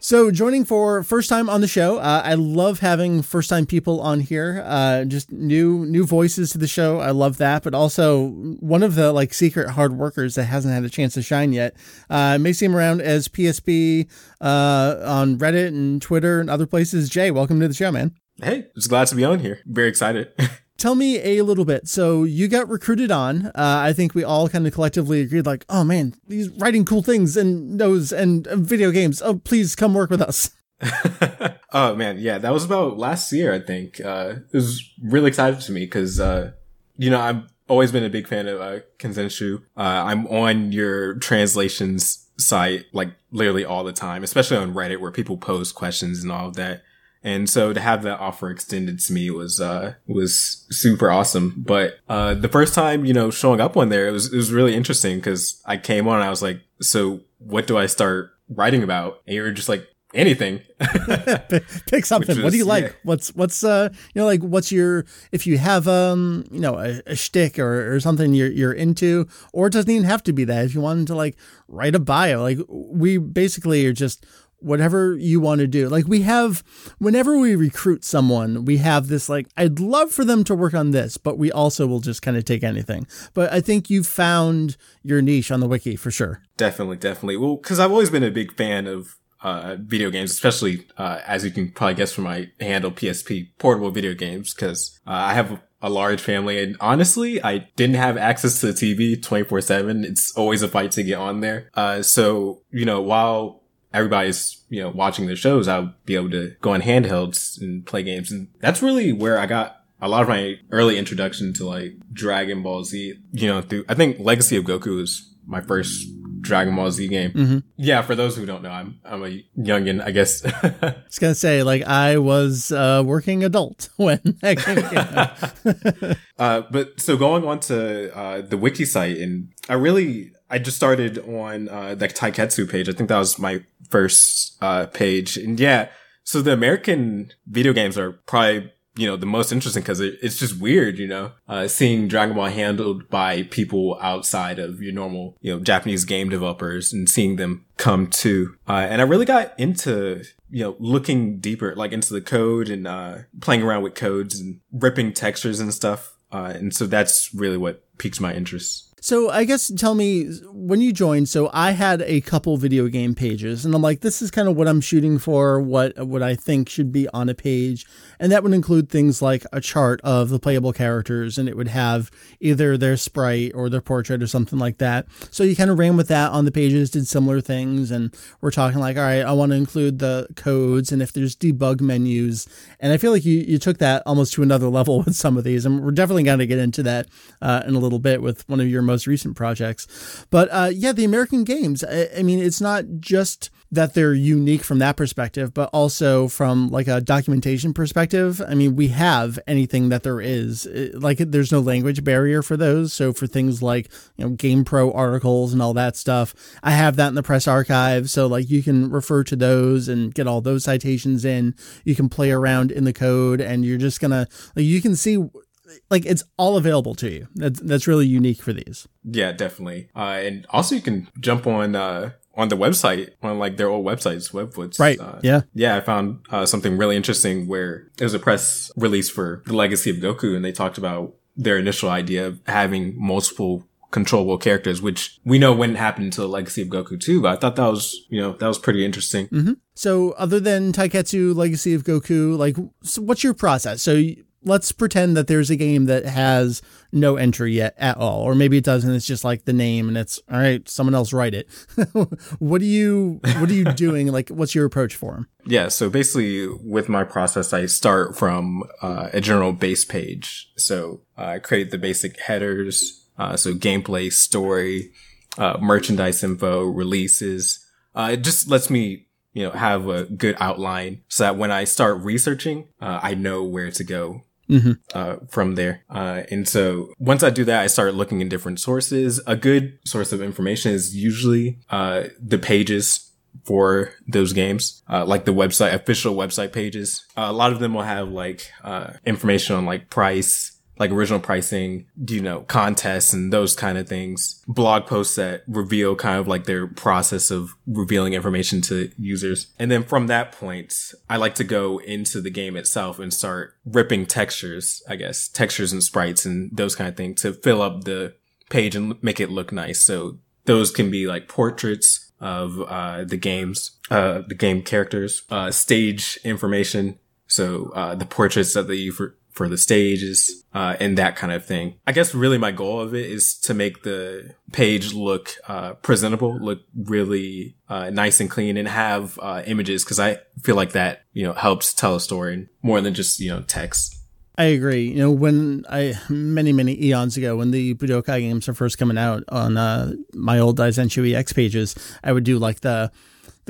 So joining for first time on the show, I love having first time people on here, just new voices to the show. I love that. But also one of the like secret hard workers that hasn't had a chance to shine yet. May see him around as PSP on Reddit and Twitter and other places. Jay, welcome to the show, man. Hey, just glad to be on here. Very excited. Tell me a little bit. So you got recruited on. I think we all kind of collectively agreed, like, oh man, he's writing cool things and knows and video games. Oh, please come work with us. Oh man, yeah, that was about last year, I think. It was really exciting to me because, you know, I've always been a big fan of Kanzenshuu. I'm on your translations site like literally all the time, especially on Reddit where people post questions and all of that. And so to have that offer extended to me was super awesome. But, the first time, you know, showing up on there, it was really interesting because I came on and I was like, so what do I start writing about? And you were just like, anything. Pick something. What do you like? Yeah. What's you know, like what's your, if you have, you know, a shtick or something you're into, or it doesn't even have to be that. If you wanted to like write a bio, like we basically are just, whatever you want to do. Like we have, whenever we recruit someone, we have this like, I'd love for them to work on this, but we also will just kind of take anything. But I think you found your niche on the wiki for sure. Definitely. Well, because I've always been a big fan of video games, especially as you can probably guess from my handle, PSP, portable video games, because I have a large family. And honestly, I didn't have access to the TV 24/7. It's always a fight to get on there. So, you know, while everybody's, you know, watching their shows, I'll be able to go on handhelds and play games. And that's really where I got a lot of my early introduction to like Dragon Ball Z, you know, through, I think Legacy of Goku is my first Dragon Ball Z game. Mm-hmm. Yeah. For those who don't know, I'm a youngin, I guess. I was going to say, like, I was a working adult when that game came out. But so going on to the wiki site, and I just started on the Taiketsu page. I think that was my first page. And yeah, so the American video games are probably, you know, the most interesting because it's just weird, you know, seeing Dragon Ball handled by people outside of your normal, you know, Japanese game developers and seeing them come to. And I really got into, you know, looking deeper, like into the code and playing around with codes and ripping textures and stuff. And so that's really what piqued my interest. So I guess tell me when you joined. So I had a couple video game pages and I'm like, this is kind of what I'm shooting for, what I think should be on a page. And that would include things like a chart of the playable characters, and it would have either their sprite or their portrait or something like that. So you kind of ran with that on the pages, did similar things. And we're talking like, all right, I want to include the codes and if there's debug menus. And I feel like you took that almost to another level with some of these. And we're definitely going to get into that in a little bit with one of your most recent projects. But yeah, the American games, I mean, it's not just that they're unique from that perspective, but also from like a documentation perspective. I mean, we have anything that there is. Like there's no language barrier for those. So for things like, you know, GamePro articles and all that stuff, I have that in the press archive. So like you can refer to those and get all those citations in. You can play around in the code and you're just gonna, like, you can see, like, it's all available to you. That's really unique for these. Yeah, definitely. And also you can jump on the website, on like their old websites, webfoots. Right. Yeah. I found something really interesting where it was a press release for the Legacy of Goku. And they talked about their initial idea of having multiple controllable characters, which we know wouldn't happen until the Legacy of Goku 2. But I thought that was pretty interesting. Mm-hmm. So other than Taiketsu, Legacy of Goku, like, so what's your process? So let's pretend that there's a game that has no entry yet at all, or maybe it doesn't. It's just like the name, and it's all right. Someone else write it. What are you doing? Like, what's your approach for them? Yeah. So basically, with my process, I start from a general base page. So I create the basic headers. So gameplay, story, merchandise info, releases. It just lets me, have a good outline so that when I start researching, I know where to go. Mm-hmm. From there. And so once I do that, I start looking in different sources. A good source of information is usually the pages for those games, like the website, official website pages. A lot of them will have like information on like price, like original pricing, contests and those kind of things. Blog posts that reveal kind of like their process of revealing information to users. And then from that point, I like to go into the game itself and start ripping textures, I guess, textures and sprites and those kind of things to fill up the page and make it look nice. So those can be like portraits of the game characters, stage information. So the portraits that they for the stages, and that kind of thing. I guess really my goal of it is to make the page look, presentable, look really, nice and clean, and have, images. Cause I feel like that, helps tell a story more than just, text. I agree. When many eons ago, when the Budokai games are first coming out on, my old Daisenshu EX pages, I would do like the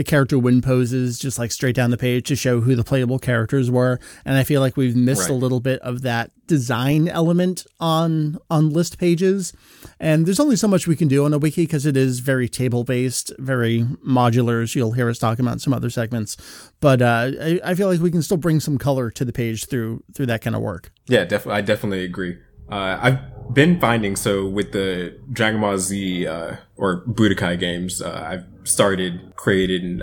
character win poses just like straight down the page to show who the playable characters were. And I feel like we've missed a little bit of that design element on list pages. And there's only so much we can do on a wiki because it is very table based, very modular, as you'll hear us talking about in some other segments. But I feel like we can still bring some color to the page through that kind of work. Yeah, I definitely agree. I've been finding, so with the Dragon Ball Z, or Budokai games, I've started creating,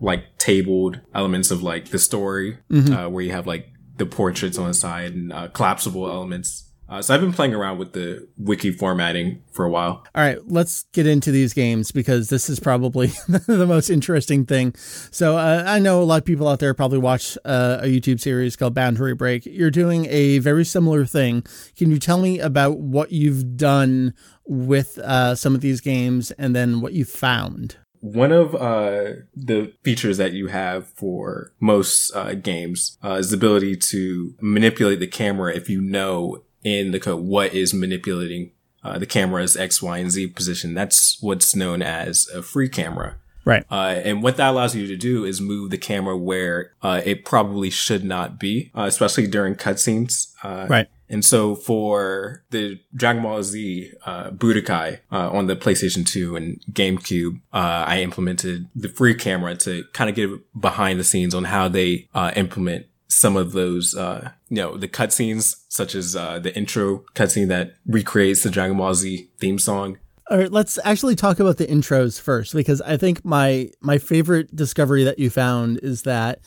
like tabled elements of like the story, mm-hmm. Where you have like the portraits on the side and, collapsible elements. So I've been playing around with the wiki formatting for a while. All right, let's get into these games because this is probably the most interesting thing. So I know a lot of people out there probably watch a YouTube series called Boundary Break. You're doing a very similar thing. Can you tell me about what you've done with some of these games and then what you found? One of the features that you have for most games is the ability to manipulate the camera if you know in the code what is manipulating the camera's X, Y, and Z position. That's what's known as a free camera. Right. And what that allows you to do is move the camera where it probably should not be, especially during cutscenes. Right. And so for the Dragon Ball Z Budokai on the PlayStation 2 and GameCube, I implemented the free camera to kind of get behind the scenes on how they implement some of those, the cutscenes, such as the intro cutscene that recreates the Dragon Ball Z theme song. All right, let's actually talk about the intros first, because I think my favorite discovery that you found is that,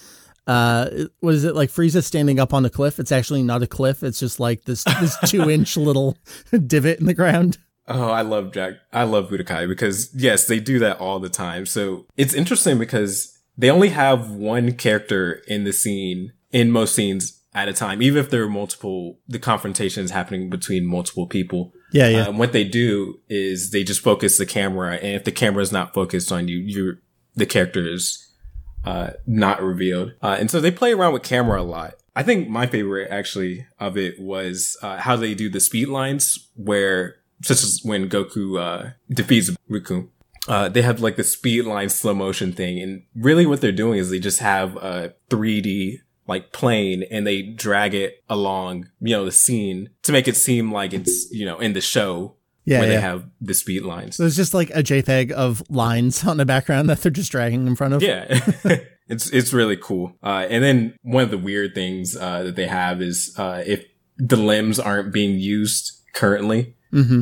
what is it, like Frieza standing up on a cliff? It's actually not a cliff. It's just like this 2-inch little divot in the ground. Oh, I love Budokai because, yes, they do that all the time. So it's interesting because they only have one character in the scene, in most scenes at a time, even if there are the confrontations happening between multiple people. Yeah, yeah. What they do is they just focus the camera, and if the camera is not focused on you, the character is not revealed. And so they play around with camera a lot. I think my favorite, actually, of it was how they do the speed lines, where, such as when Goku defeats Riku. They have like the speed line slow motion thing, and really what they're doing is they just have a 3D like plane and they drag it along, the scene to make it seem like it's, in the show where they have the speed lines. So it's just like a JPEG of lines on the background that they're just dragging in front of. Yeah, it's really cool. And then one of the weird things that they have is if the limbs aren't being used currently, mm-hmm.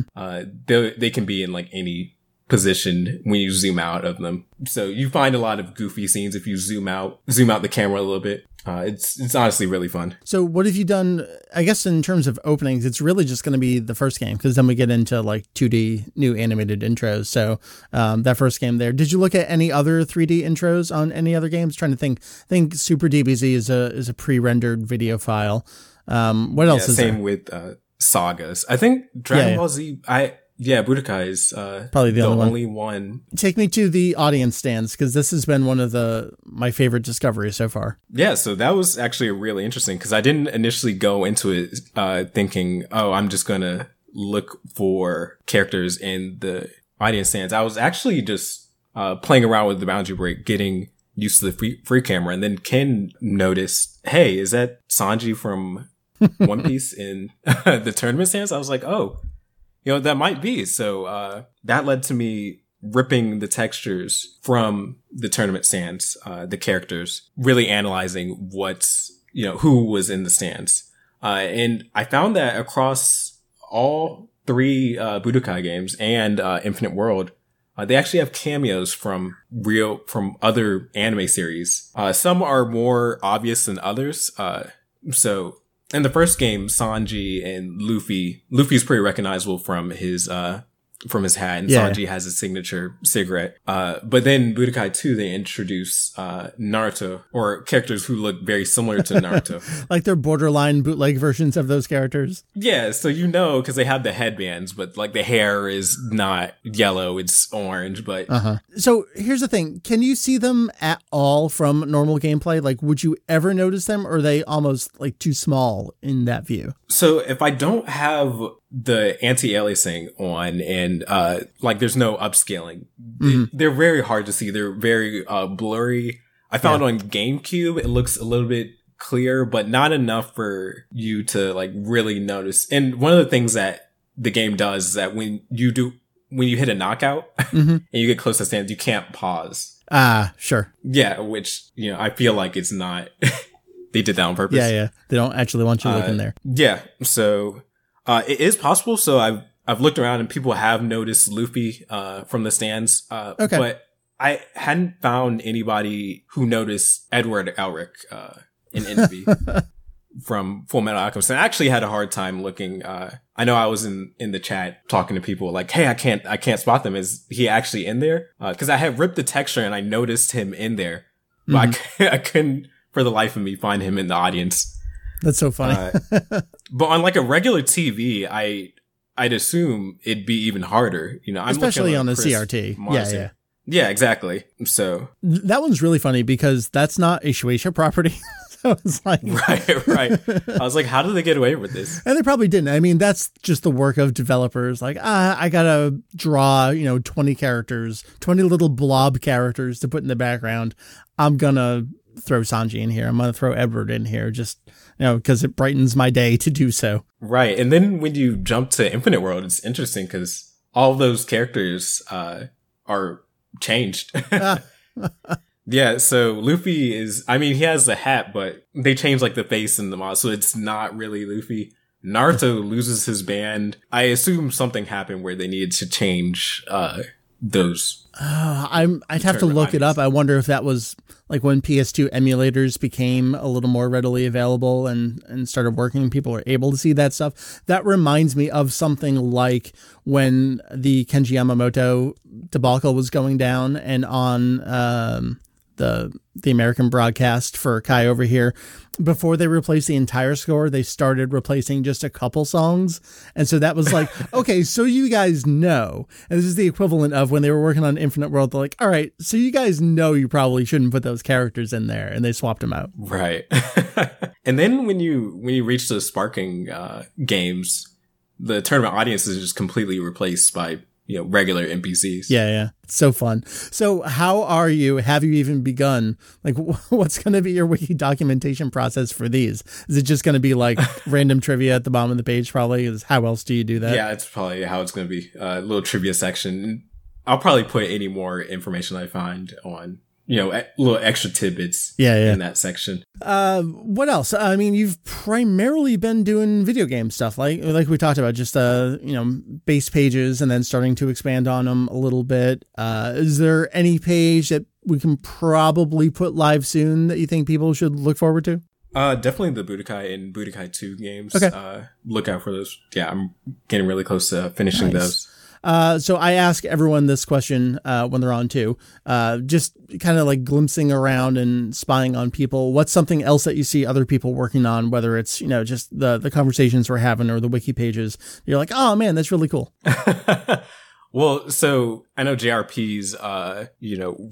They can be in like any positioned when you zoom out of them. So you find a lot of goofy scenes if you zoom out the camera a little bit. It's honestly really fun. So what have you done, I guess, in terms of openings? It's really just going to be the first game, because then we get into like 2D new animated intros. So that first game there. Did you look at any other 3D intros on any other games? Trying to think. I think Super DBZ is a pre-rendered video file. What else is same there? With sagas. I think Dragon Ball Z, Budokai is probably the only one. Take me to the audience stands, because this has been one of my favorite discoveries so far. Yeah, so that was actually really interesting, because I didn't initially go into it thinking, oh, I'm just going to look for characters in the audience stands. I was actually just playing around with the boundary break, getting used to the free camera, and then Ken noticed, hey, is that Sanji from One Piece in the tournament stands? I was like, oh. You know, that might be. So that led to me ripping the textures from the tournament stands, the characters, really analyzing who was in the stands. And I found that across all three Budokai games and Infinite World, they actually have cameos from other anime series. Some are more obvious than others. So in the first game, Sanji and Luffy's pretty recognizable from his hat, and Sanji has his signature cigarette. But then Budokai 2, they introduce Naruto, or characters who look very similar to Naruto. Like they're borderline bootleg versions of those characters? Yeah, so because they have the headbands, but like the hair is not yellow, it's orange, but... Uh-huh. So here's the thing, can you see them at all from normal gameplay? Like, would you ever notice them, or are they almost like too small in that view? So if I don't have the anti-aliasing on and like there's no upscaling, they're very hard to see. They're very blurry. I found on GameCube it looks a little bit clear, but not enough for you to like really notice. And one of the things that the game does is that when you hit a knockout and you get close to stands, you can't pause. Sure. Yeah, which I feel like it's not. They did that on purpose. Yeah. They don't actually want you looking there. Yeah. So it is possible. So I've looked around and people have noticed Luffy from the stands. Okay. But I hadn't found anybody who noticed Edward Elric in Envy from Full Metal Alchemist. And I actually had a hard time looking. I know I was in the chat talking to people like, hey, I can't spot them. Is he actually in there? Because I had ripped the texture and I noticed him in there. But I couldn't for the life of me find him in the audience. That's so funny. But on like a regular TV, I'd assume it'd be even harder, especially on the CRT. Yeah, exactly. So that one's really funny because that's not a Shueisha property. So it's like right. I was like, how did they get away with this? And they probably didn't. I mean, that's just the work of developers. Like, I gotta draw, 20 little blob characters to put in the background. I'm gonna throw Sanji in here. I'm going to throw Edward in here just, because it brightens my day to do so. Right. And then when you jump to Infinite World, it's interesting because all those characters are changed. Yeah. So Luffy is, he has the hat, but they change like the face and the mod. So it's not really Luffy. Naruto loses his band. I assume something happened where they needed to change those. I'd have to look it up. I wonder if that was like when PS2 emulators became a little more readily available and started working, people were able to see that stuff. That reminds me of something like when the Kenji Yamamoto debacle was going down, and on the American broadcast for Kai over here, before they replaced the entire score, they started replacing just a couple songs. And so that was like, okay, so you guys know, and this is the equivalent of when they were working on Infinite World, they're like, all right, so you guys know you probably shouldn't put those characters in there. And they swapped them out. Right. And then when you reach the sparking games, the tournament audience is just completely replaced by regular NPCs. Yeah. It's so fun. So how are you? Have you even begun? Like, what's going to be your wiki documentation process for these? Is it just going to be like random trivia at the bottom of the page? Probably is. How else do you do that? Yeah, it's probably how it's going to be. A little trivia section. I'll probably put any more information I find on, little extra tidbits in that section. What else? I mean, you've primarily been doing video game stuff, like we talked about, just, base pages and then starting to expand on them a little bit. Is there any page that we can probably put live soon that you think people should look forward to? Definitely the Budokai and Budokai 2 games. Okay. Look out for those. Yeah, I'm getting really close to finishing those. So I ask everyone this question when they're on too, just kind of like glimpsing around and spying on people. What's something else that you see other people working on, whether it's, you know, just the conversations we're having or the wiki pages? You're like, oh, man, that's really cool. Well, so I know JRP's,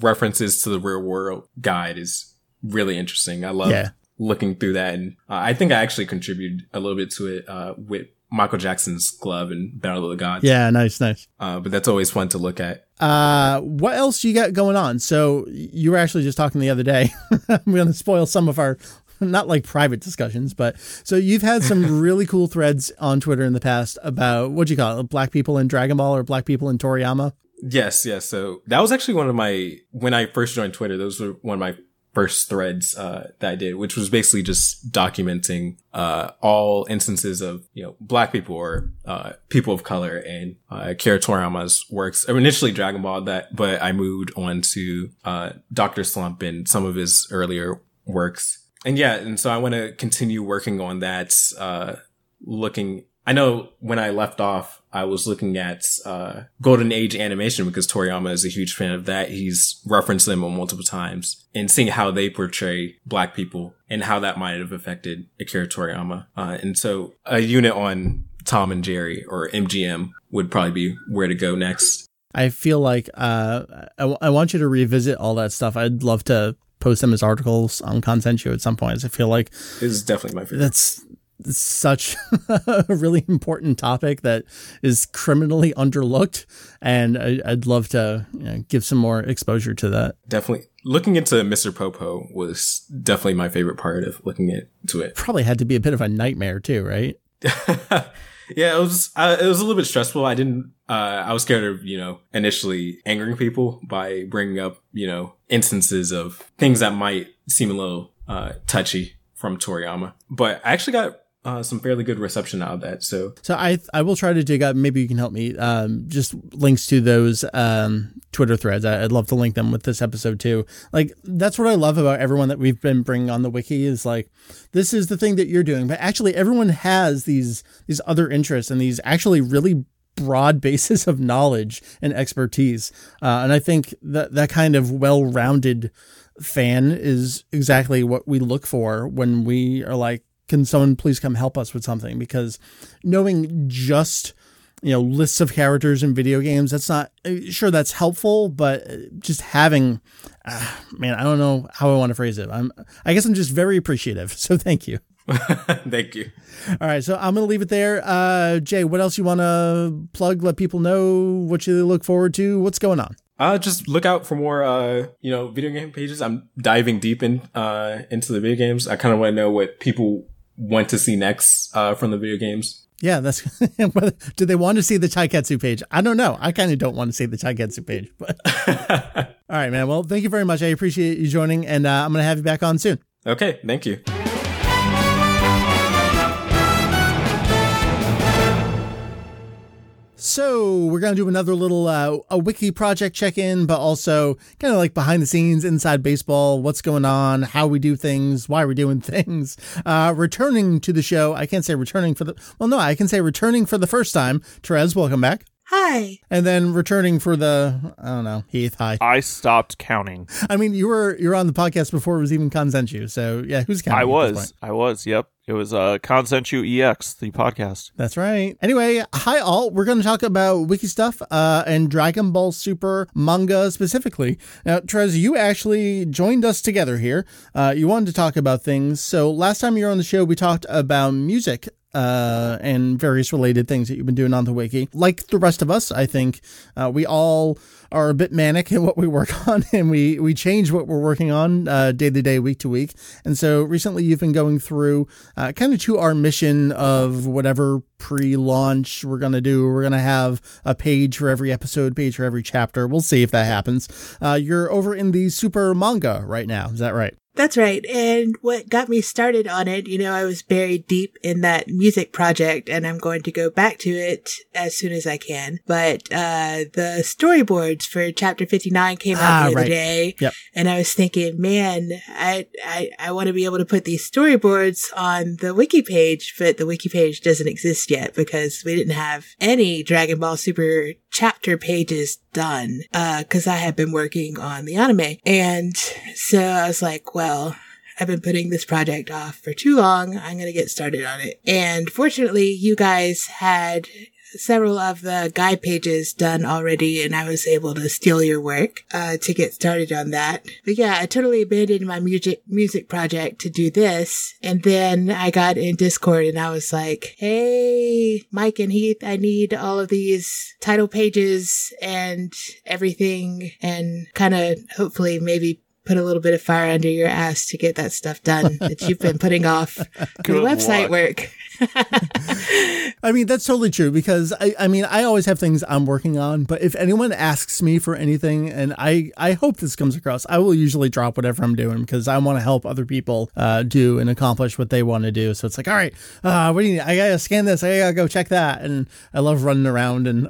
references to the real world guide is really interesting. I love looking through that. And I think I actually contributed a little bit to it with Michael Jackson's glove and Battle of the Gods. Yeah, nice. But that's always fun to look at. What else you got going on? So you were actually just talking the other day. I'm going to spoil some of our... not like private discussions, but so you've had some really cool threads on Twitter in the past about black people in Dragon Ball or black people in Toriyama. Yes. So that was actually when I first joined Twitter, those were one of my first threads that I did, which was basically just documenting all instances of, black people or people of color and Akira Toriyama's works. Initially Dragon Ball but I moved on to Dr. Slump and some of his earlier works. And so I want to continue working on that, I know when I left off, I was looking at Golden Age animation because Toriyama is a huge fan of that. He's referenced them multiple times and seeing how they portray black people and how that might have affected Akira Toriyama. And so a unit on Tom and Jerry or MGM would probably be where to go next. I feel like I want you to revisit all that stuff. I'd love to post them as articles on Kanzenshuu at some point. I feel like this is definitely my favorite. That's such a really important topic that is criminally underlooked. And I'd love to give some more exposure to that. Definitely. Looking into Mr. Popo was definitely my favorite part of looking into it. Probably had to be a bit of a nightmare too, right? Yeah, it was a little bit stressful. I didn't, I was scared of, initially angering people by bringing up, instances of things that might seem a little, touchy from Toriyama. But I actually got, some fairly good reception out of that. So I will try to dig up, maybe you can help me, just links to those, Twitter threads. I'd love to link them with this episode too. Like, that's what I love about everyone that we've been bringing on the wiki is like, this is the thing that you're doing, but actually everyone has these other interests and these actually really broad basis of knowledge and expertise. And I think that kind of well-rounded fan is exactly what we look for when we are like, can someone please come help us with something? Because knowing just, lists of characters in video games, that's not sure that's helpful, but just having, I don't know how I want to phrase it. I guess I'm just very appreciative. So thank you. Thank you. All right. So I'm going to leave it there. Jay, what else you want to plug? Let people know what you look forward to. What's going on? Just look out for more, video game pages. I'm diving deep into the video games. I kind of want to know what people want to see next, from the video games. Yeah, that's. Do they want to see the Taiketsu page? I don't know. I kind of don't want to see the Taiketsu page. But all right, man. Well, thank you very much. I appreciate you joining, and I'm going to have you back on soon. Okay, thank you. So we're going to do another little a wiki project check-in, but also kind of like behind the scenes, inside baseball, what's going on, how we do things, why we're doing things. Returning to the show, I can't say returning for the... Well, no, I can say returning for the first time. Therese, welcome back. Hi. And then returning for the, I don't know, Heath, hi. I stopped counting. I mean, you were on the podcast before it was even Kanzenshuu, so yeah, who's counting? I was, yep. It was Kanzenshuu EX, the podcast. That's right. Anyway, hi all. We're going to talk about wiki stuff and Dragon Ball Super manga specifically. Now, Therese, you actually joined us together here. You wanted to talk about things. So last time you were on the show, we talked about music and various related things that you've been doing on the wiki. Like the rest of us, I think we all are a bit manic in what we work on, and we change what we're working on day to day, week to week. And so recently you've been going through kind of to our mission of whatever pre-launch we're going to do. We're going to have a page for every episode, page for every chapter. We'll see if that happens. You're over in the Super manga right now. Is that right? That's right. And what got me started on it, I was buried deep in that music project, and I'm going to go back to it as soon as I can. But the storyboards for Chapter 59 came out the other day, yep. And I was thinking, man, I want to be able to put these storyboards on the wiki page, but the wiki page doesn't exist yet because we didn't have any Dragon Ball Super chapter pages done, because I had been working on the anime. And so I was like, well, I've been putting this project off for too long. I'm going to get started on it. And fortunately, you guys had several of the guide pages done already, and I was able to steal your work to get started on that. But yeah, I totally abandoned my music project to do this. And then I got in Discord and I was like, hey, Mike and Heath, I need all of these title pages and everything, and kind of hopefully maybe put a little bit of fire under your ass to get that stuff done that you've been putting off your website work. I mean, that's totally true, because I mean, I always have things I'm working on, but if anyone asks me for anything, and I hope this comes across, I will usually drop whatever I'm doing because I want to help other people do and accomplish what they want to do. So it's like, all right, what do you need? I got to scan this. I got to go check that. And I love running around and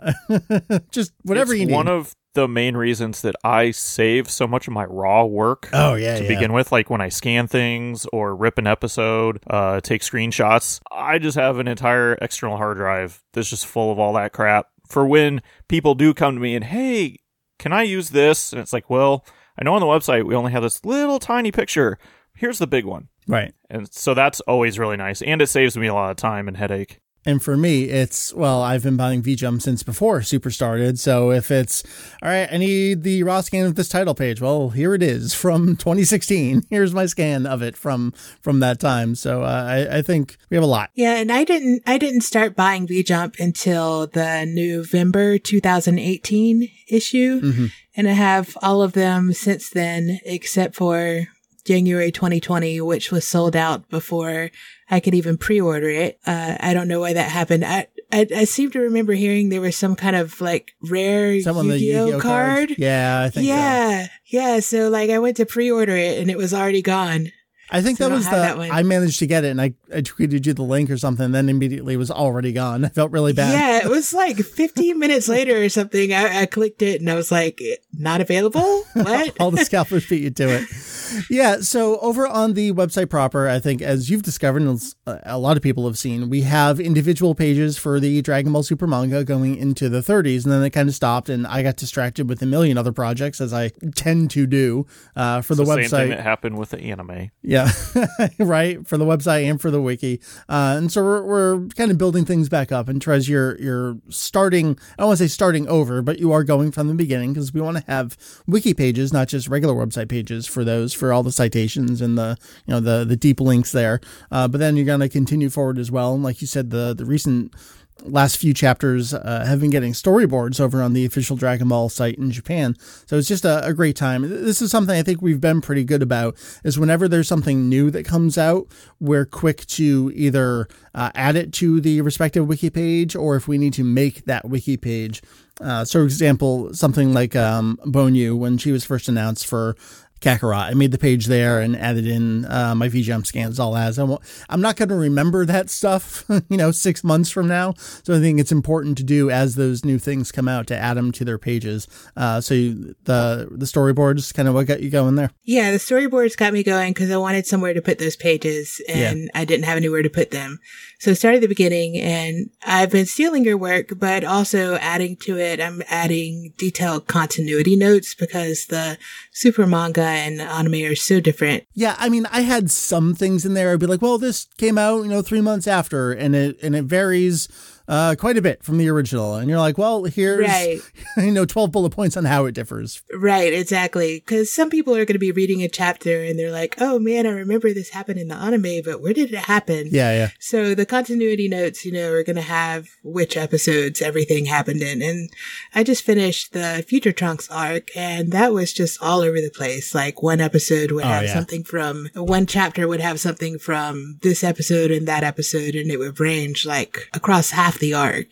just whatever you need. One of the main reasons that I save so much of my raw work begin with, like when I scan things or rip an episode, take screenshots, I just have an entire external hard drive that's just full of all that crap for when people do come to me and, hey, can I use this? And it's like, well, I know on the website we only have this little tiny picture. Here's the big one. Right. And so that's always really nice. And it saves me a lot of time and headache. And for me, it's, well, I've been buying V-Jump since before Super started. So if it's, all right, I need the raw scan of this title page. Well, here it is from 2016. Here's my scan of it from that time. So I think we have a lot. Yeah, and I didn't start buying V-Jump until the November 2018 issue. Mm-hmm. And I have all of them since then, except for January 2020, which was sold out before I could even pre-order it. I don't know why that happened. I seem to remember hearing there was some kind of like rare Yu-Gi-Oh card. Yeah, I think so. Yeah, so like I went to pre-order it and it was already gone. I think that was I managed to get it and I tweeted you the link or something, and then immediately it was already gone. I felt really bad. Yeah, it was like 15 minutes later or something. I clicked it and I was like, not available? What? All the scalpers beat you to it. Yeah, so over on the website proper, I think as you've discovered and a lot of people have seen, we have individual pages for the Dragon Ball Super manga going into the 30s, and then it kind of stopped and I got distracted with a million other projects, as I tend to do for the website. Same thing that happened with the anime. Yeah, right. For the website and for the wiki. And so we're kind of building things back up. And Trez, you're starting, I don't want to say starting over, but you are going from the beginning, because we want to have wiki pages, not just regular website pages for those, for all the citations and the, you know, the deep links there. But then you're going to continue forward as well. And like you said, the recent last few chapters have been getting storyboards over on the official Dragon Ball site in Japan. So it's just a great time. This is something I think we've been pretty good about, is whenever there's something new that comes out, we're quick to either add it to the respective wiki page, or if we need to make that wiki page. So for example, something like Bonyu, when she was first announced for Kakarot, I made the page there and added in my V-Jump scans all as. I'm not going to remember that stuff, 6 months from now. So I think it's important to do as those new things come out, to add them to their pages. So the storyboards kind of what got you going there? Yeah, the storyboards got me going because I wanted somewhere to put those pages and I didn't have anywhere to put them. So I started at the beginning, and I've been stealing your work, but also adding to it. I'm adding detailed continuity notes because the Super manga and anime are so different. Yeah, I mean, I had some things in there. I'd be like, well, this came out, 3 months after, and it varies quite a bit from the original. And you're like, well, here's, 12 bullet points on how it differs. Right, exactly. Because some people are going to be reading a chapter and they're like, oh man, I remember this happened in the anime, but where did it happen? Yeah. So the continuity notes, are going to have which episodes everything happened in. And I just finished the Future Trunks arc, and that was just all over the place. Like one episode would have something from, one chapter would have something from this episode and that episode, and it would range like across half the arc,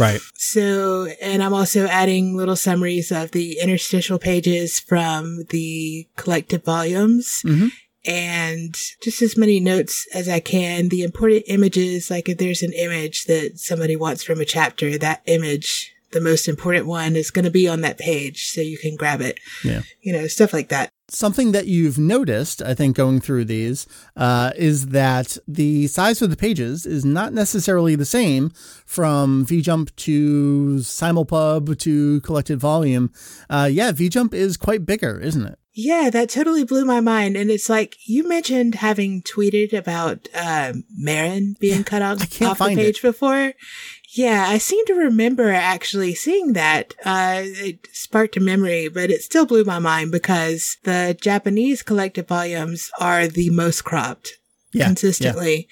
Right. So, and I'm also adding little summaries of the interstitial pages from the collected volumes. Mm-hmm. And just as many notes as I can. The important images, like if there's an image that somebody wants from a chapter, that image the most important one is going to be on that page so you can grab it. Yeah. You know, stuff like that. Something that you've noticed, I think, going through these, is that the size of the pages is not necessarily the same from V-Jump to Simulpub to collected volume. Yeah, V-Jump is quite bigger, isn't it? Yeah, that totally blew my mind. And it's like, you mentioned having tweeted about Maron being cut off the page before. Yeah, I seem to remember actually seeing that. It sparked a memory, but it still blew my mind because the Japanese collected volumes are the most cropped consistently.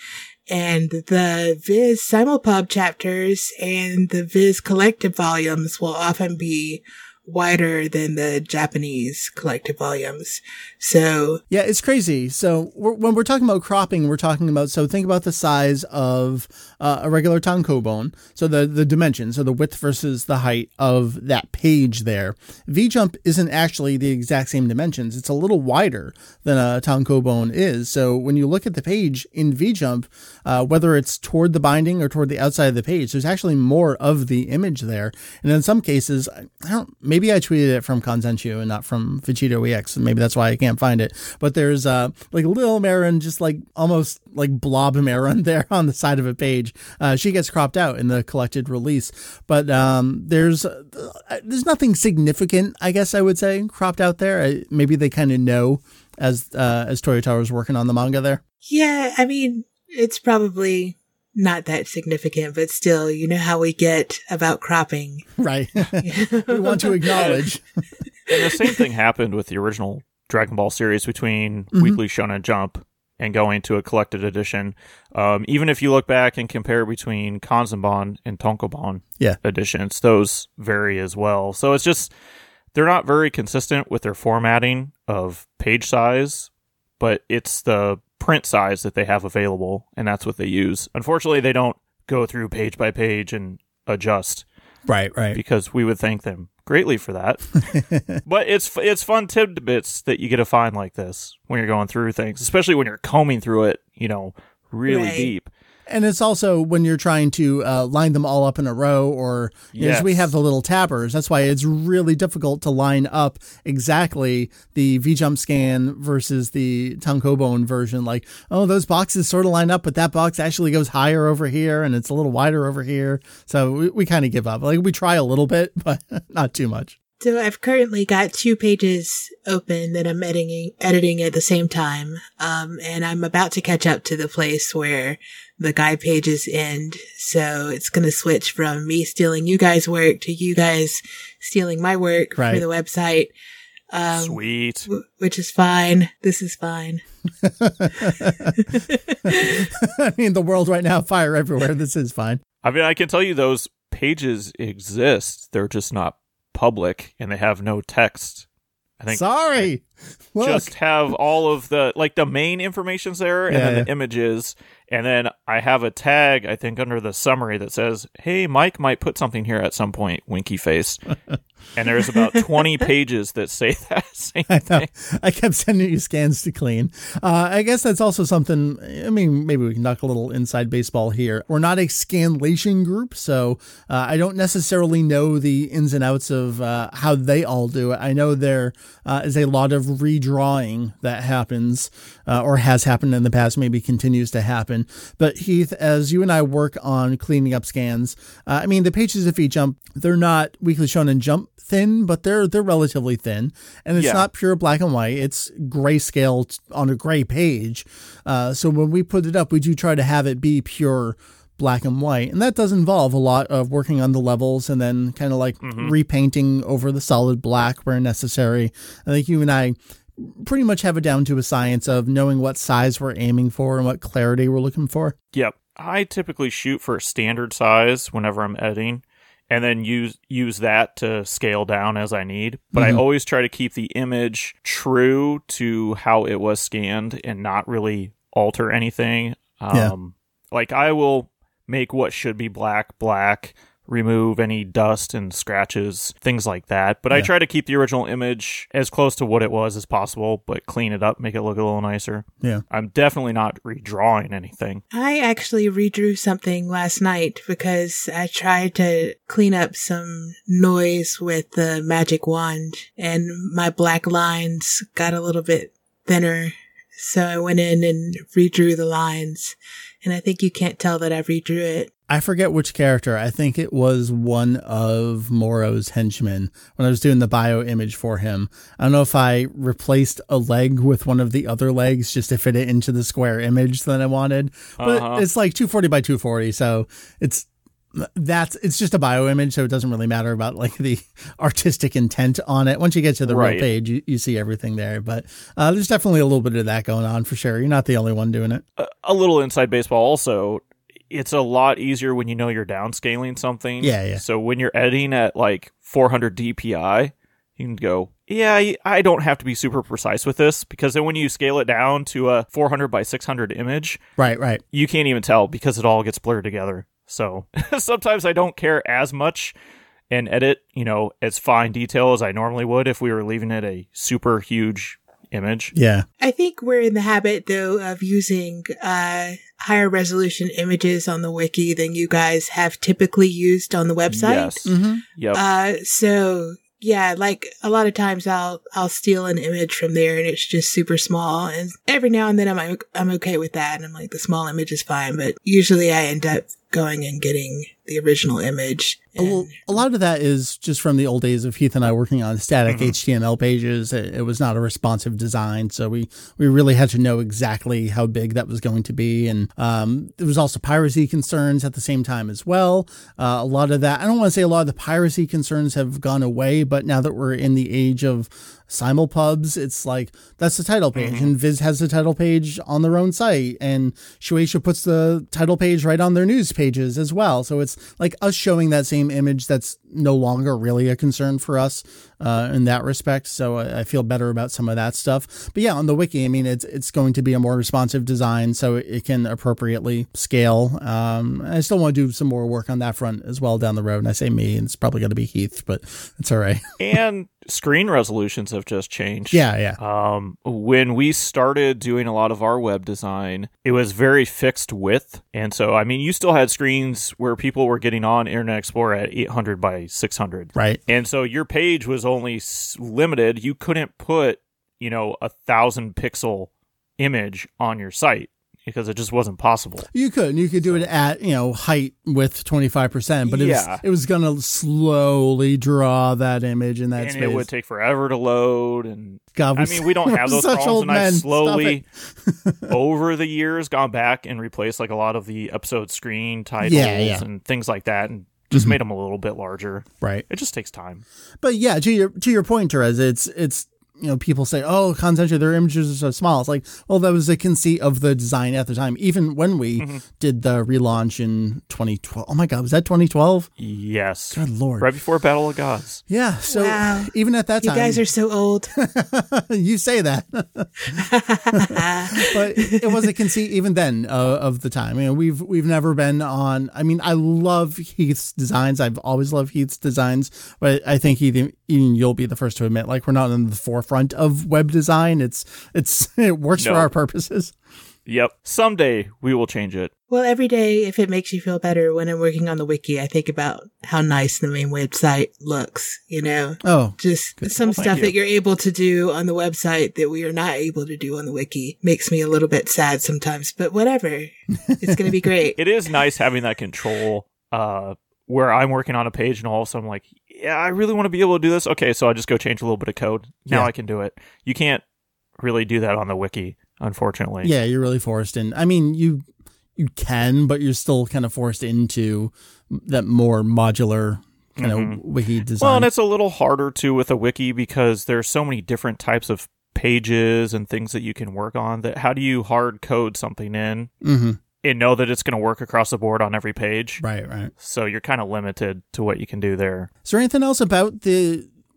Yeah. And the Viz Simulpub chapters and the Viz collected volumes will often be wider than the Japanese collected volumes. So yeah, it's crazy. So when we're talking about cropping, we're talking about, so think about the size of a regular tanko bone. So the dimension, so the width versus the height of that page there. V-Jump isn't actually the exact same dimensions. It's a little wider than a tanko bone is. So when you look at the page in V-Jump, whether it's toward the binding or toward the outside of the page, there's actually more of the image there. And in some cases, maybe I tweeted it from Kanzenshuu and not from Vegito EX, and maybe that's why I can't find it. But there's like little Maron, just like almost like blob Maron there on the side of a page. She gets cropped out in the collected release, but there's nothing significant, I guess I would say, cropped out there. Maybe they kind of know as Toyotaro was working on the manga there. Yeah, I mean, it's probably not that significant, but still, you know how we get about cropping. Right. We want to acknowledge. And the same thing happened with the original Dragon Ball series between Weekly Shonen Jump and going to a collected edition. Even if you look back and compare between Kanzenban and Tonkobon editions, those vary as well. So it's just, they're not very consistent with their formatting of page size, but it's the print size that they have available, and that's what they use. Unfortunately, they don't go through page by page and adjust. Right. Because we would thank them greatly for that. But it's fun tidbits that you get to find like this when you're going through things, especially when you're combing through it, you know, really deep. And it's also when you're trying to line them all up in a row, or as we have the little tabbers. That's why it's really difficult to line up exactly the V-Jump scan versus the Tankobon version. Like, oh, those boxes sort of line up, but that box actually goes higher over here and it's a little wider over here. So we kind of give up. Like, we try a little bit, but not too much. So I've currently got two pages open that I'm editing at the same time. And I'm about to catch up to the place where the guide pages end. So it's going to switch from me stealing you guys' work to you guys stealing my work for the website. Sweet. Which is fine. This is fine. I mean, the world right now, fire everywhere. This is fine. I mean, I can tell you those pages exist. They're just not public, and they have no text. I think just have all of the, like, the main information's there, and then the images, and then I have a tag, I think, under the summary that says, hey, Mike might put something here at some point, winky face. And there's about 20 pages that say that same thing. I kept sending you scans to clean. I guess that's also something, I mean, maybe we can knock a little inside baseball here. We're not a scanlation group, so I don't necessarily know the ins and outs of how they all do it. I know there is a lot of redrawing that happens or has happened in the past, maybe continues to happen. But Heath, as you and I work on cleaning up scans, I mean, the pages of V-Jump, they're not Weekly Shonen Jump thin, but they're relatively thin, and it's not pure black and white. It's grayscale on a gray page. So when we put it up, we do try to have it be pure black and white, and that does involve a lot of working on the levels and then kind of like repainting over the solid black where necessary. I think you and I pretty much have it down to a science of knowing what size we're aiming for and what clarity we're looking for. Yep. I typically shoot for standard size whenever I'm editing, and then use that to scale down as I need. But I always try to keep the image true to how it was scanned and not really alter anything. Like, I will make what should be black, black, remove any dust and scratches, things like that. But I try to keep the original image as close to what it was as possible, but clean it up, make it look a little nicer. Yeah. I'm definitely not redrawing anything. I actually redrew something last night because I tried to clean up some noise with the magic wand, and my black lines got a little bit thinner. So I went in and redrew the lines, and I think you can't tell that I redrew it. I forget which character. I think it was one of Moro's henchmen when I was doing the bio image for him. I don't know if I replaced a leg with one of the other legs just to fit it into the square image that I wanted. But it's like 240 by 240, so it's just a bio image, so it doesn't really matter about like the artistic intent on it. Once you get to the real page, you see everything there. But there's definitely a little bit of that going on for sure. You're not the only one doing it. A little inside baseball also. It's a lot easier when you know you're downscaling something. Yeah. So when you're editing at like 400 DPI, you can go, I don't have to be super precise with this, because then when you scale it down to a 400 by 600 image, right, you can't even tell because it all gets blurred together. So sometimes I don't care as much and edit, as fine detail as I normally would if we were leaving it a super huge image. Yeah. I think we're in the habit, though, of using higher resolution images on the wiki than you guys have typically used on the website. Yes. Mm-hmm. Yep. So, yeah, like a lot of times I'll steal an image from there and it's just super small. And every now and then I'm okay with that. And I'm like, the small image is fine. But usually I end up going and getting the original image. Well, a lot of that is just from the old days of Heath and I working on static HTML pages. It was not a responsive design, so we really had to know exactly how big that was going to be. And there was also piracy concerns at the same time as well. A lot of that, I don't want to say a lot of the piracy concerns have gone away, but now that we're in the age of simulpubs, it's like that's the title page, and Viz has the title page on their own site, and Shueisha puts the title page right on their news pages as well. So it's like us showing that same image that's no longer really a concern for us in that respect. So I feel better about some of that stuff. But yeah, on the wiki, I mean, it's going to be a more responsive design, so it can appropriately scale. I still want to do some more work on that front as well down the road. And I say me, and it's probably going to be Heath, but it's all right. And screen resolutions have just changed. Yeah. When we started doing a lot of our web design, it was very fixed width. And so, I mean, you still had screens where people were getting on Internet Explorer at 800 by 600. Right. And so your page was only limited. You couldn't put, 1,000 pixel image on your site, because it just wasn't possible. You could do it at, height width 25%, but it was going to slowly draw that image in that space. And it would take forever to load. And God, we don't have those problems. And I've slowly, over the years, gone back and replaced like a lot of the episode screen titles and things like that, and just made them a little bit larger. Right. It just takes time. But yeah, to your point, Therese, it's people say, oh, Kanzenshuu, their images are so small. It's like, well, that was a conceit of the design at the time. Even when we did the relaunch in 2012. Oh, my God. Was that 2012? Yes. Good Lord. Right before Battle of Gods. Yeah. So even at that time. You guys are so old. You say that. But it was a conceit even then of the time. We've never been on. I love Heath's designs. I've always loved Heath's designs. But I think even you'll be the first to admit, like, we're not in the forefront of web design. It works for our purposes. Yep. Someday we will change it. Well, every day, if it makes you feel better, when I'm working on the wiki, I think about how nice the main website looks, Oh. Just some stuff that you're able to do on the website that we are not able to do on the wiki makes me a little bit sad sometimes, but whatever. It's going to be great. It is nice having that control where I'm working on a page and all of a sudden I'm like, yeah, I really want to be able to do this. Okay, so I just go change a little bit of code. Now I can do it. You can't really do that on the wiki, unfortunately. Yeah, you're really forced in. You can, but you're still kind of forced into that more modular kind of wiki design. Well, and it's a little harder, too, with a wiki because there's so many different types of pages and things that you can work on. That how do you hard code something in? Mm-hmm. And know that it's going to work across the board on every page. Right. So you're kind of limited to what you can do there. Is there anything else about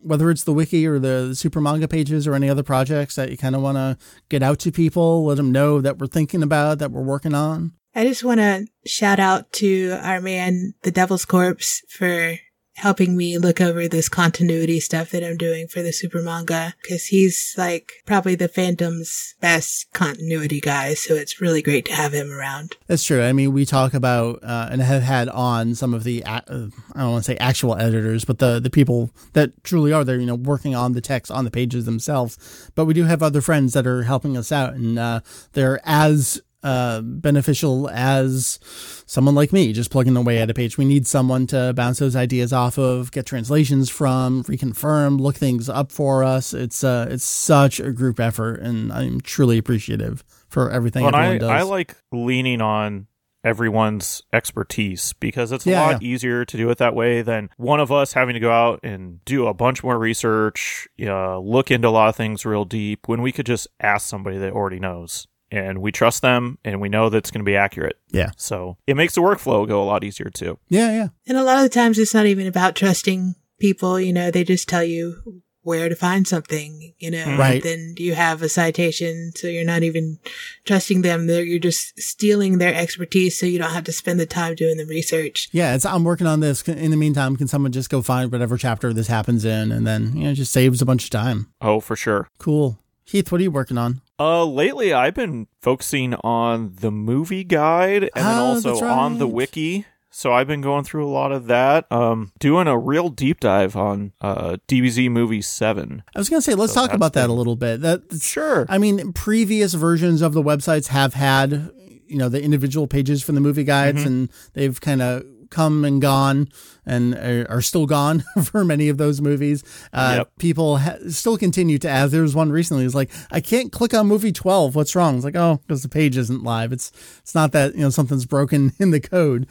whether it's the wiki or the super manga pages or any other projects that you kind of want to get out to people, let them know that we're thinking about, that we're working on? I just want to shout out to our man, the Devil's Corpse, for helping me look over this continuity stuff that I'm doing for the Super manga, because he's like probably the fandom's best continuity guy, so it's really great to have him around. That's true. I mean, we talk about and have had on some of the I don't want to say actual editors, but the people that truly are there, you know, working on the text on the pages themselves. But we do have other friends that are helping us out, and they're as beneficial as someone like me just plugging away at a page. We need someone to bounce those ideas off of, get translations from, reconfirm, look things up for us. It's such a group effort, and I'm truly appreciative for everything everyone does. I like leaning on everyone's expertise, because it's a lot easier to do it that way than one of us having to go out and do a bunch more research, look into a lot of things real deep, when we could just ask somebody that already knows. And we trust them, and we know that's going to be accurate. Yeah. So it makes the workflow go a lot easier, too. Yeah, yeah. And a lot of the times, it's not even about trusting people. You know, they just tell you where to find something, you know. Right. And then you have a citation, so you're not even trusting them. You're just stealing their expertise, so you don't have to spend the time doing the research. Yeah, I'm working on this. In the meantime, can someone just go find whatever chapter this happens in? And then, you know, it just saves a bunch of time. Oh, for sure. Cool. Heath, what are you working on? Lately I've been focusing on the movie guide, and then also on the wiki. So I've been going through a lot of that, doing a real deep dive on DBZ Movie 7. I was going to say, let's talk about that a little bit. Sure. I mean, previous versions of the websites have had, you know, the individual pages from the movie guides, and they've kind of come and gone, and are still gone for many of those movies. People still continue to ask. There was one recently, it's like, I can't click on movie 12. What's wrong? It's like, oh, because the page isn't live. It's not that, you know, something's broken in the code.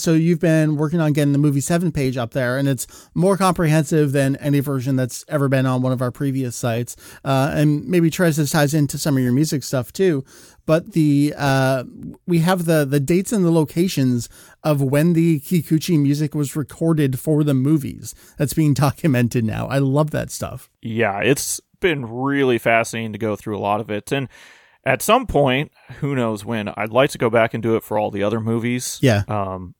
So you've been working on getting the movie 7 page up there, and it's more comprehensive than any version that's ever been on one of our previous sites. And maybe Therese, this ties into some of your music stuff too. But we have the dates and the locations of when the Kikuchi music was recorded for the movies. That's being documented now. I love that stuff. Yeah, it's been really fascinating to go through a lot of it. And at some point, who knows when, I'd like to go back and do it for all the other movies. Yeah.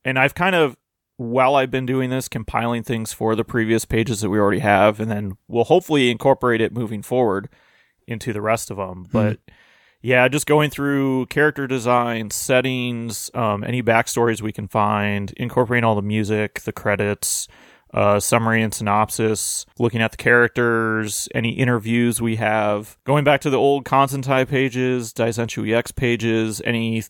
And I've kind of, while I've been doing this, compiling things for the previous pages that we already have, and then we'll hopefully incorporate it moving forward into the rest of them. But yeah, just going through character design, settings, any backstories we can find, incorporating all the music, the credits, summary and synopsis, looking at the characters, any interviews we have, going back to the old Kansai pages, Daisenshu EX pages, any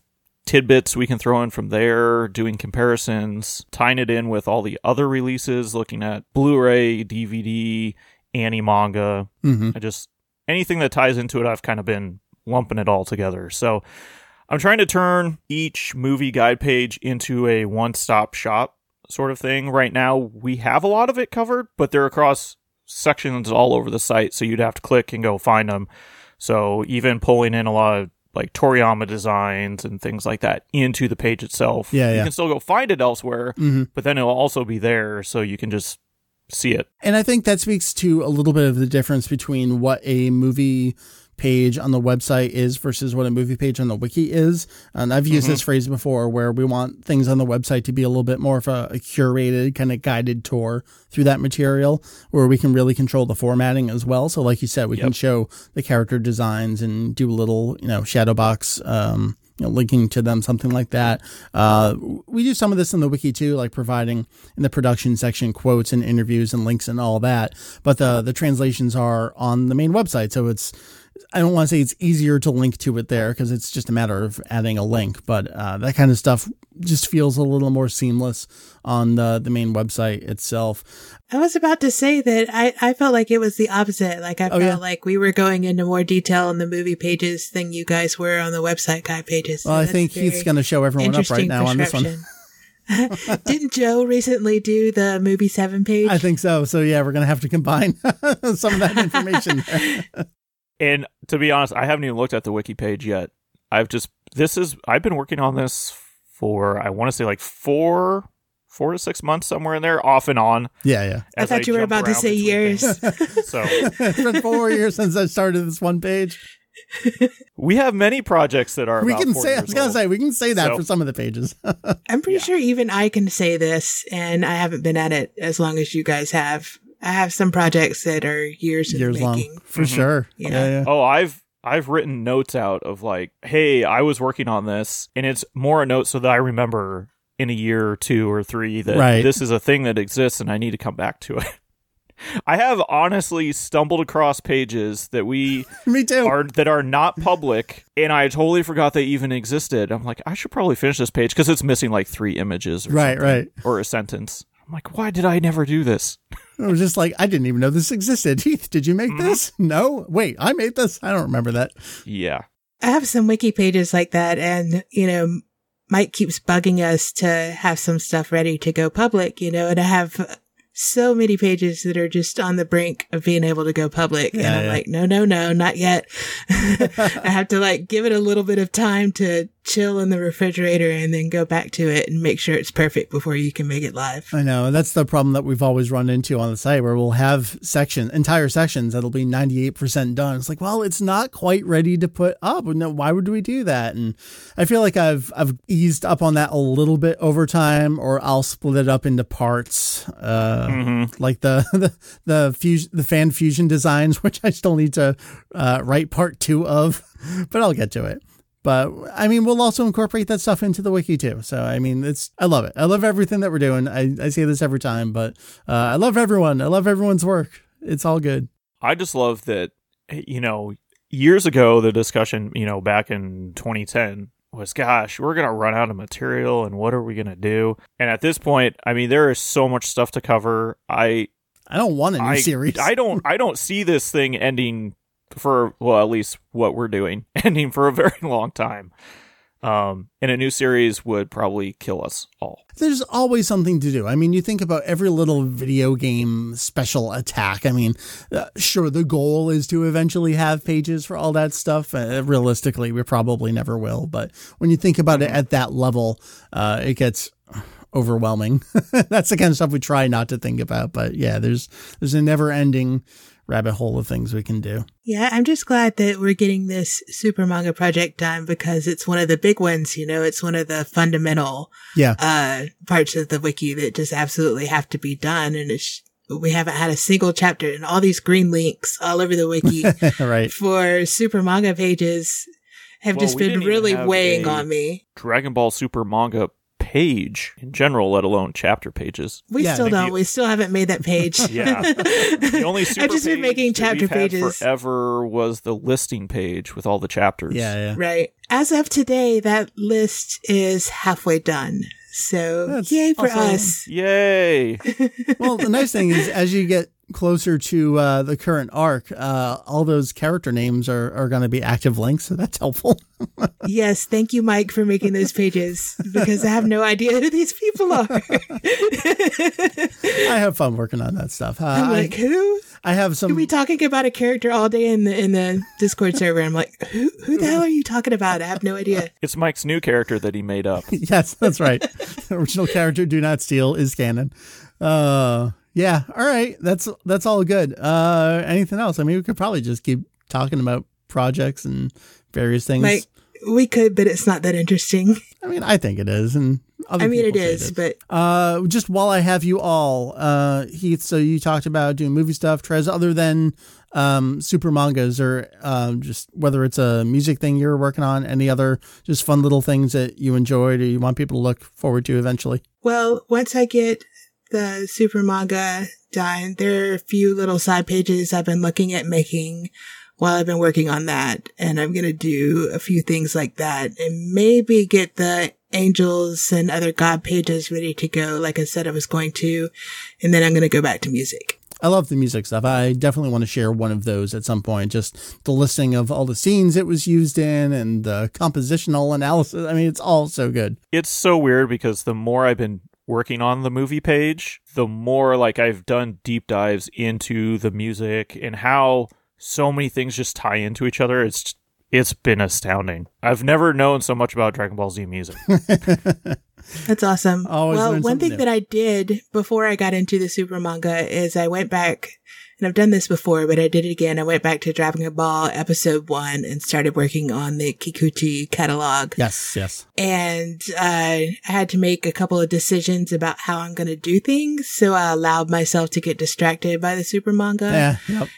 tidbits we can throw in from there, doing comparisons, tying it in with all the other releases, looking at Blu-ray, DVD, anime manga. I just, anything that ties into it, I've kind of been lumping it all together. So I'm trying to turn each movie guide page into a one-stop shop sort of thing. Right now, we have a lot of it covered, but they're across sections all over the site, so you'd have to click and go find them. So even pulling in a lot of like Toriyama designs and things like that into the page itself, you can still go find it elsewhere, but then it'll also be there, so you can just see it. And I think that speaks to a little bit of the difference between what a movie page on the website is versus what a movie page on the wiki is. And I've used this phrase before, where we want things on the website to be a little bit more of a curated kind of guided tour through that material, where we can really control the formatting as well. So like you said, we can show the character designs and do a little, you know, shadow box, you know, linking to them, something like that. We do some of this in the wiki too, like providing in the production section quotes and interviews and links and all that. But the translations are on the main website, so it's, I don't want to say it's easier to link to it there, because it's just a matter of adding a link. But that kind of stuff just feels a little more seamless on the main website itself. I was about to say that I felt like it was the opposite. Like I felt like we were going into more detail on the movie pages than you guys were on the website guide pages. Well, I think Heath's going to show everyone up right now on this one. Didn't Joe recently do the movie 7 page? I think so. So yeah, we're going to have to combine some of that information there. And to be honest, I haven't even looked at the wiki page yet. I've been working on this for, I want to say like four to 6 months, somewhere in there, off and on. Yeah. I thought you were about to say years. So it's been 4 years since I started this one page. We have many projects that are. We can say that for some of the pages. I'm pretty sure even I can say this, and I haven't been at it as long as you guys have. I have some projects that are years long, making. For sure. You know? Yeah. Oh, I've written notes out of like, hey, I was working on this, and it's more a note so that I remember in a year or two or three that this is a thing that exists and I need to come back to it. I have honestly stumbled across pages that we that are not public, and I totally forgot they even existed. I'm like, I should probably finish this page because it's missing like three images or or a sentence. I'm like, why did I never do this? I was just like, I didn't even know this existed. Heath, did you make this? No. Wait, I made this? I don't remember that. Yeah. I have some wiki pages like that, and, you know, Mike keeps bugging us to have some stuff ready to go public, you know, and I have so many pages that are just on the brink of being able to go public. Yeah, and I'm like, no, not yet. I have to like give it a little bit of time to chill in the refrigerator and then go back to it and make sure it's perfect before you can make it live. I know. And that's the problem that we've always run into on the site, where we'll have entire sections that'll be 98% done. It's like, well, it's not quite ready to put up. No, why would we do that? And I feel like I've eased up on that a little bit over time, or I'll split it up into parts. Like the fan fusion designs, which I still need to write part 2 of, but I'll get to it. But I mean, we'll also incorporate that stuff into the wiki too. So I mean, I love it. I love everything that we're doing. I say this every time, but I love everyone. I love everyone's work. It's all good. I just love that, you know, years ago, the discussion, you know, back in 2010 was, gosh, we're going to run out of material and what are we going to do? And at this point, I mean, there is so much stuff to cover. I don't want a new series. I don't see this thing ending for, well, at least what we're doing, ending for a very long time. And a new series would probably kill us all. There's always something to do. I mean, you think about every little video game special attack. I mean, sure, the goal is to eventually have pages for all that stuff. Realistically, we probably never will. But when you think about it at that level, it gets overwhelming. That's the kind of stuff we try not to think about. But yeah, there's a never-ending rabbit hole of things we can do. Yeah, I'm just glad that we're getting this super manga project done, because it's one of the big ones, you know, it's one of the fundamental parts of the wiki that just absolutely have to be done. And we haven't had a single chapter, and all these green links all over the wiki for super manga pages have just been really weighing on me. Dragon Ball Super manga page in general, let alone chapter pages. We still haven't made that page. Yeah. The only super I've just been making chapter pages forever was the listing page with all the chapters. Yeah. Right. As of today, that list is halfway done. So that's yay for us. Yay. Well, the nice thing is, as you get closer to the current arc, all those character names are going to be active links, so that's helpful. Yes, thank you, Mike, for making those pages, because I have no idea who these people are. I have fun working on that stuff. I'm like, who? I have some. We talking about a character all day in the Discord server. I'm like, who the hell are you talking about? I have no idea. It's Mike's new character that he made up. Yes, that's right. The original character, Do Not Steal, is canon. Yeah. All right. That's all good. Anything else? I mean, we could probably just keep talking about projects and various things. Like, we could, but it's not that interesting. I mean, I think it is. And but just while I have you all, Heath, so you talked about doing movie stuff, Trez, other than super mangas, or just whether it's a music thing you're working on, any other just fun little things that you enjoyed or you want people to look forward to eventually. Well, once I get the super manga done, there are a few little side pages I've been looking at making while I've been working on that. And I'm going to do a few things like that and maybe get the angels and other god pages ready to go. Like I said, I was going to, and then I'm going to go back to music. I love the music stuff. I definitely want to share one of those at some point. Just the listing of all the scenes it was used in and the compositional analysis. I mean, it's all so good. It's so weird because the more I've been working on the movie page, the more like I've done deep dives into the music and how so many things just tie into each other. It's been astounding. I've never known so much about Dragon Ball Z music. That's awesome. Well, one thing that I did before I got into the Super manga is I went back, and I've done this before, but I did it again. I went back to Dragon Ball Episode 1 and started working on the Kikuchi catalog. Yes, yes. And I had to make a couple of decisions about how I'm going to do things, so I allowed myself to get distracted by the Super manga. Yeah, yep.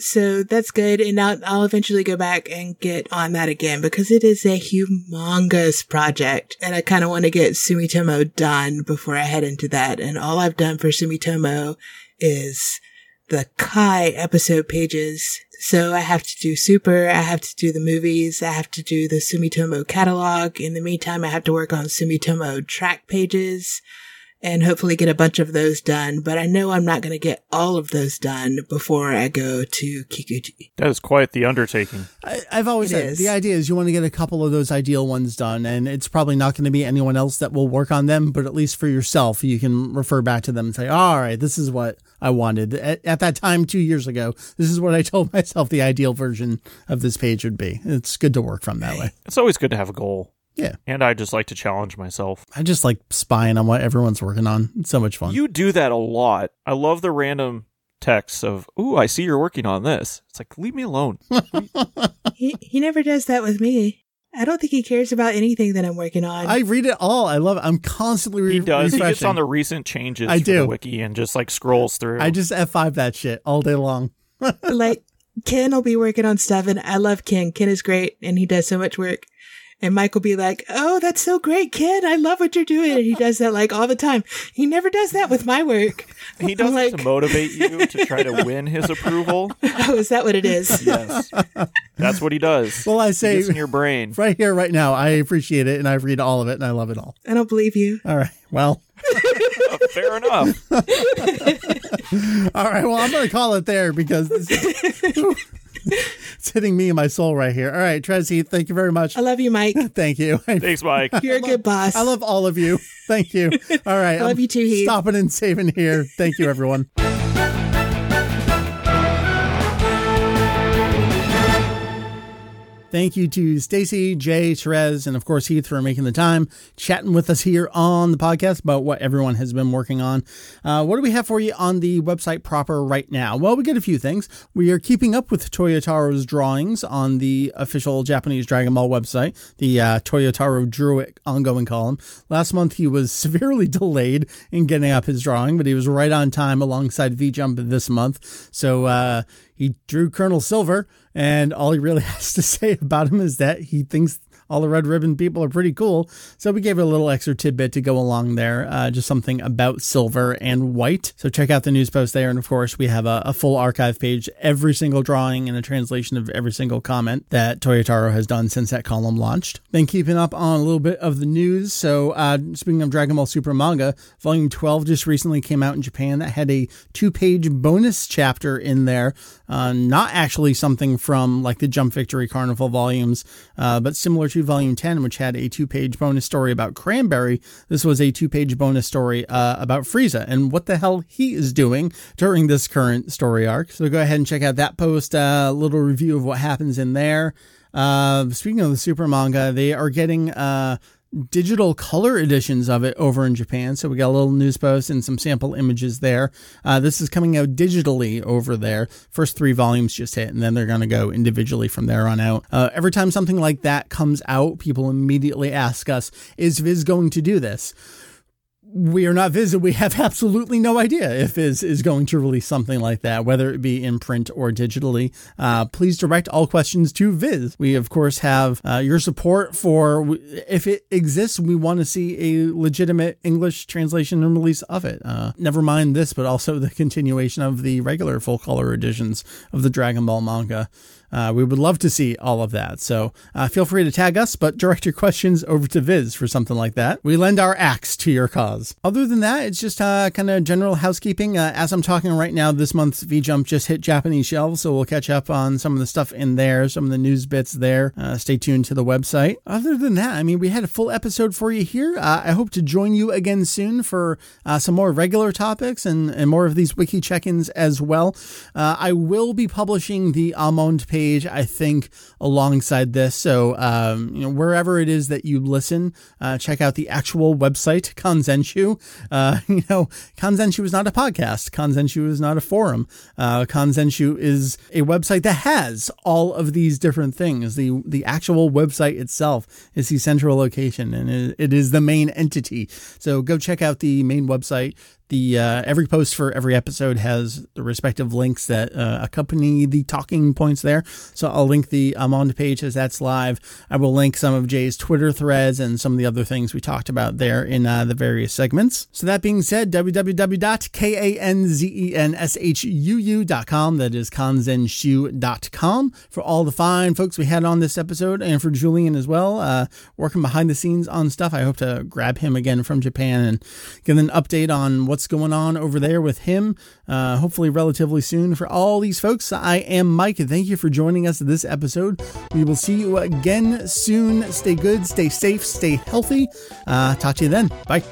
So that's good. And I'll eventually go back and get on that again because it is a humongous project. And I kind of want to get Sumitomo done before I head into that. And all I've done for Sumitomo is the Kai episode pages. So I have to do Super. I have to do the movies. I have to do the Sumitomo catalog. In the meantime, I have to work on Sumitomo track pages. And hopefully get a bunch of those done. But I know I'm not going to get all of those done before I go to Kikuchi. That is quite the undertaking. I've always said the idea is you want to get a couple of those ideal ones done. And it's probably not going to be anyone else that will work on them. But at least for yourself, you can refer back to them and say, all right, this is what I wanted. At that time, 2 years ago, this is what I told myself the ideal version of this page would be. It's good to work from that way. It's always good to have a goal. Yeah. And I just like to challenge myself. I just like spying on what everyone's working on. It's so much fun. You do that a lot. I love the random texts of, ooh, I see you're working on this. It's like, leave me alone. He never does that with me. I don't think he cares about anything that I'm working on. I read it all. I love it. I'm constantly reading. He does. Refreshing. He gets on the recent changes to the wiki and just like scrolls through. I just F5 that shit all day long. Like, Ken will be working on stuff, and I love Ken. Ken is great, and he does so much work. And Mike will be like, oh, that's so great, kid. I love what you're doing. And he does that like all the time. He never does that with my work. He does it to motivate you to try to win his approval. Oh, is that what it is? Yes. That's what he does. Well, I say it's in your brain. Right here, right now. I appreciate it. And I read all of it and I love it all. I don't believe you. All right. Well. Fair enough. All right. Well, I'm going to call it there because this is... It's hitting me in my soul right here. All right, Trez, Heath, thank you very much. I love you, Mike. Thank you. Thanks, Mike. You're a good boss. I love all of you. Thank you. All right. I love you too, Heath. Stopping and saving here. Thank you, everyone. Thank you to Stacy, Jay, Therese, and of course Heath for making the time, chatting with us here on the podcast about what everyone has been working on. What do we have for you on the website proper right now? Well, we get a few things. We are keeping up with Toyotaro's drawings on the official Japanese Dragon Ball website, the Toyotaro Drew It ongoing column. Last month he was severely delayed in getting up his drawing, but he was right on time alongside V-Jump this month. So he drew Colonel Silver. And all he really has to say about him is that he thinks all the Red Ribbon people are pretty cool. So we gave it a little extra tidbit to go along there, just something about Silver and White. So check out the news post there. And of course, we have a full archive page, every single drawing and a translation of every single comment that Toyotaro has done since that column launched. Been keeping up on a little bit of the news. So speaking of Dragon Ball Super manga, Volume 12 just recently came out in Japan. That had a 2-page bonus chapter in there. Not actually something from like the Jump Victory Carnival volumes, but similar to Volume 10, which had a 2-page bonus story about Cranberry. This was a 2-page bonus story about Frieza and what the hell he is doing during this current story arc. So go ahead and check out that post, a little review of what happens in there. Speaking of the Super manga, they are getting... digital color editions of it over in Japan. So we got a little news post and some sample images there. This is coming out digitally over there. First 3 volumes just hit, and then they're going to go individually from there on out. Every time something like that comes out, people immediately ask us, is Viz going to do this? We are not Viz. We have absolutely no idea if Viz is going to release something like that, whether it be in print or digitally. Please direct all questions to Viz. We, of course, have your support for if it exists. We want to see a legitimate English translation and release of it. Never mind this, but also the continuation of the regular full color editions of the Dragon Ball manga. We would love to see all of that. So feel free to tag us, but direct your questions over to Viz for something like that. We lend our axe to your cause. Other than that, it's just kind of general housekeeping. As I'm talking right now, this month's V-Jump just hit Japanese shelves, so we'll catch up on some of the stuff in there, some of the news bits there. Stay tuned to the website. Other than that, I mean, we had a full episode for you here. I hope to join you again soon for some more regular topics and more of these wiki check-ins as well. I will be publishing the Amond page page, I think, alongside this. So, you know, wherever it is that you listen, check out the actual website, Kanzenshuu. You know, Kanzenshuu is not a podcast. Kanzenshuu is not a forum. Kanzenshuu is a website that has all of these different things. The actual website itself is the central location, and it is the main entity. So go check out the main website. The every post for every episode has the respective links that accompany the talking points there. So I'll link the Amond page as that's live. I will link some of Jay's Twitter threads and some of the other things we talked about there in the various segments. So that being said, www.kanzenshuu.com. That is kanzenshuu.com. For all the fine folks we had on this episode and for Julian as well, working behind the scenes on stuff. I hope to grab him again from Japan and get an update on what's going on over there with him, hopefully relatively soon. For all these folks, I am Mike, and thank you for joining us this episode. We will see you again soon. Stay good, stay safe, stay healthy. Talk to you then. Bye.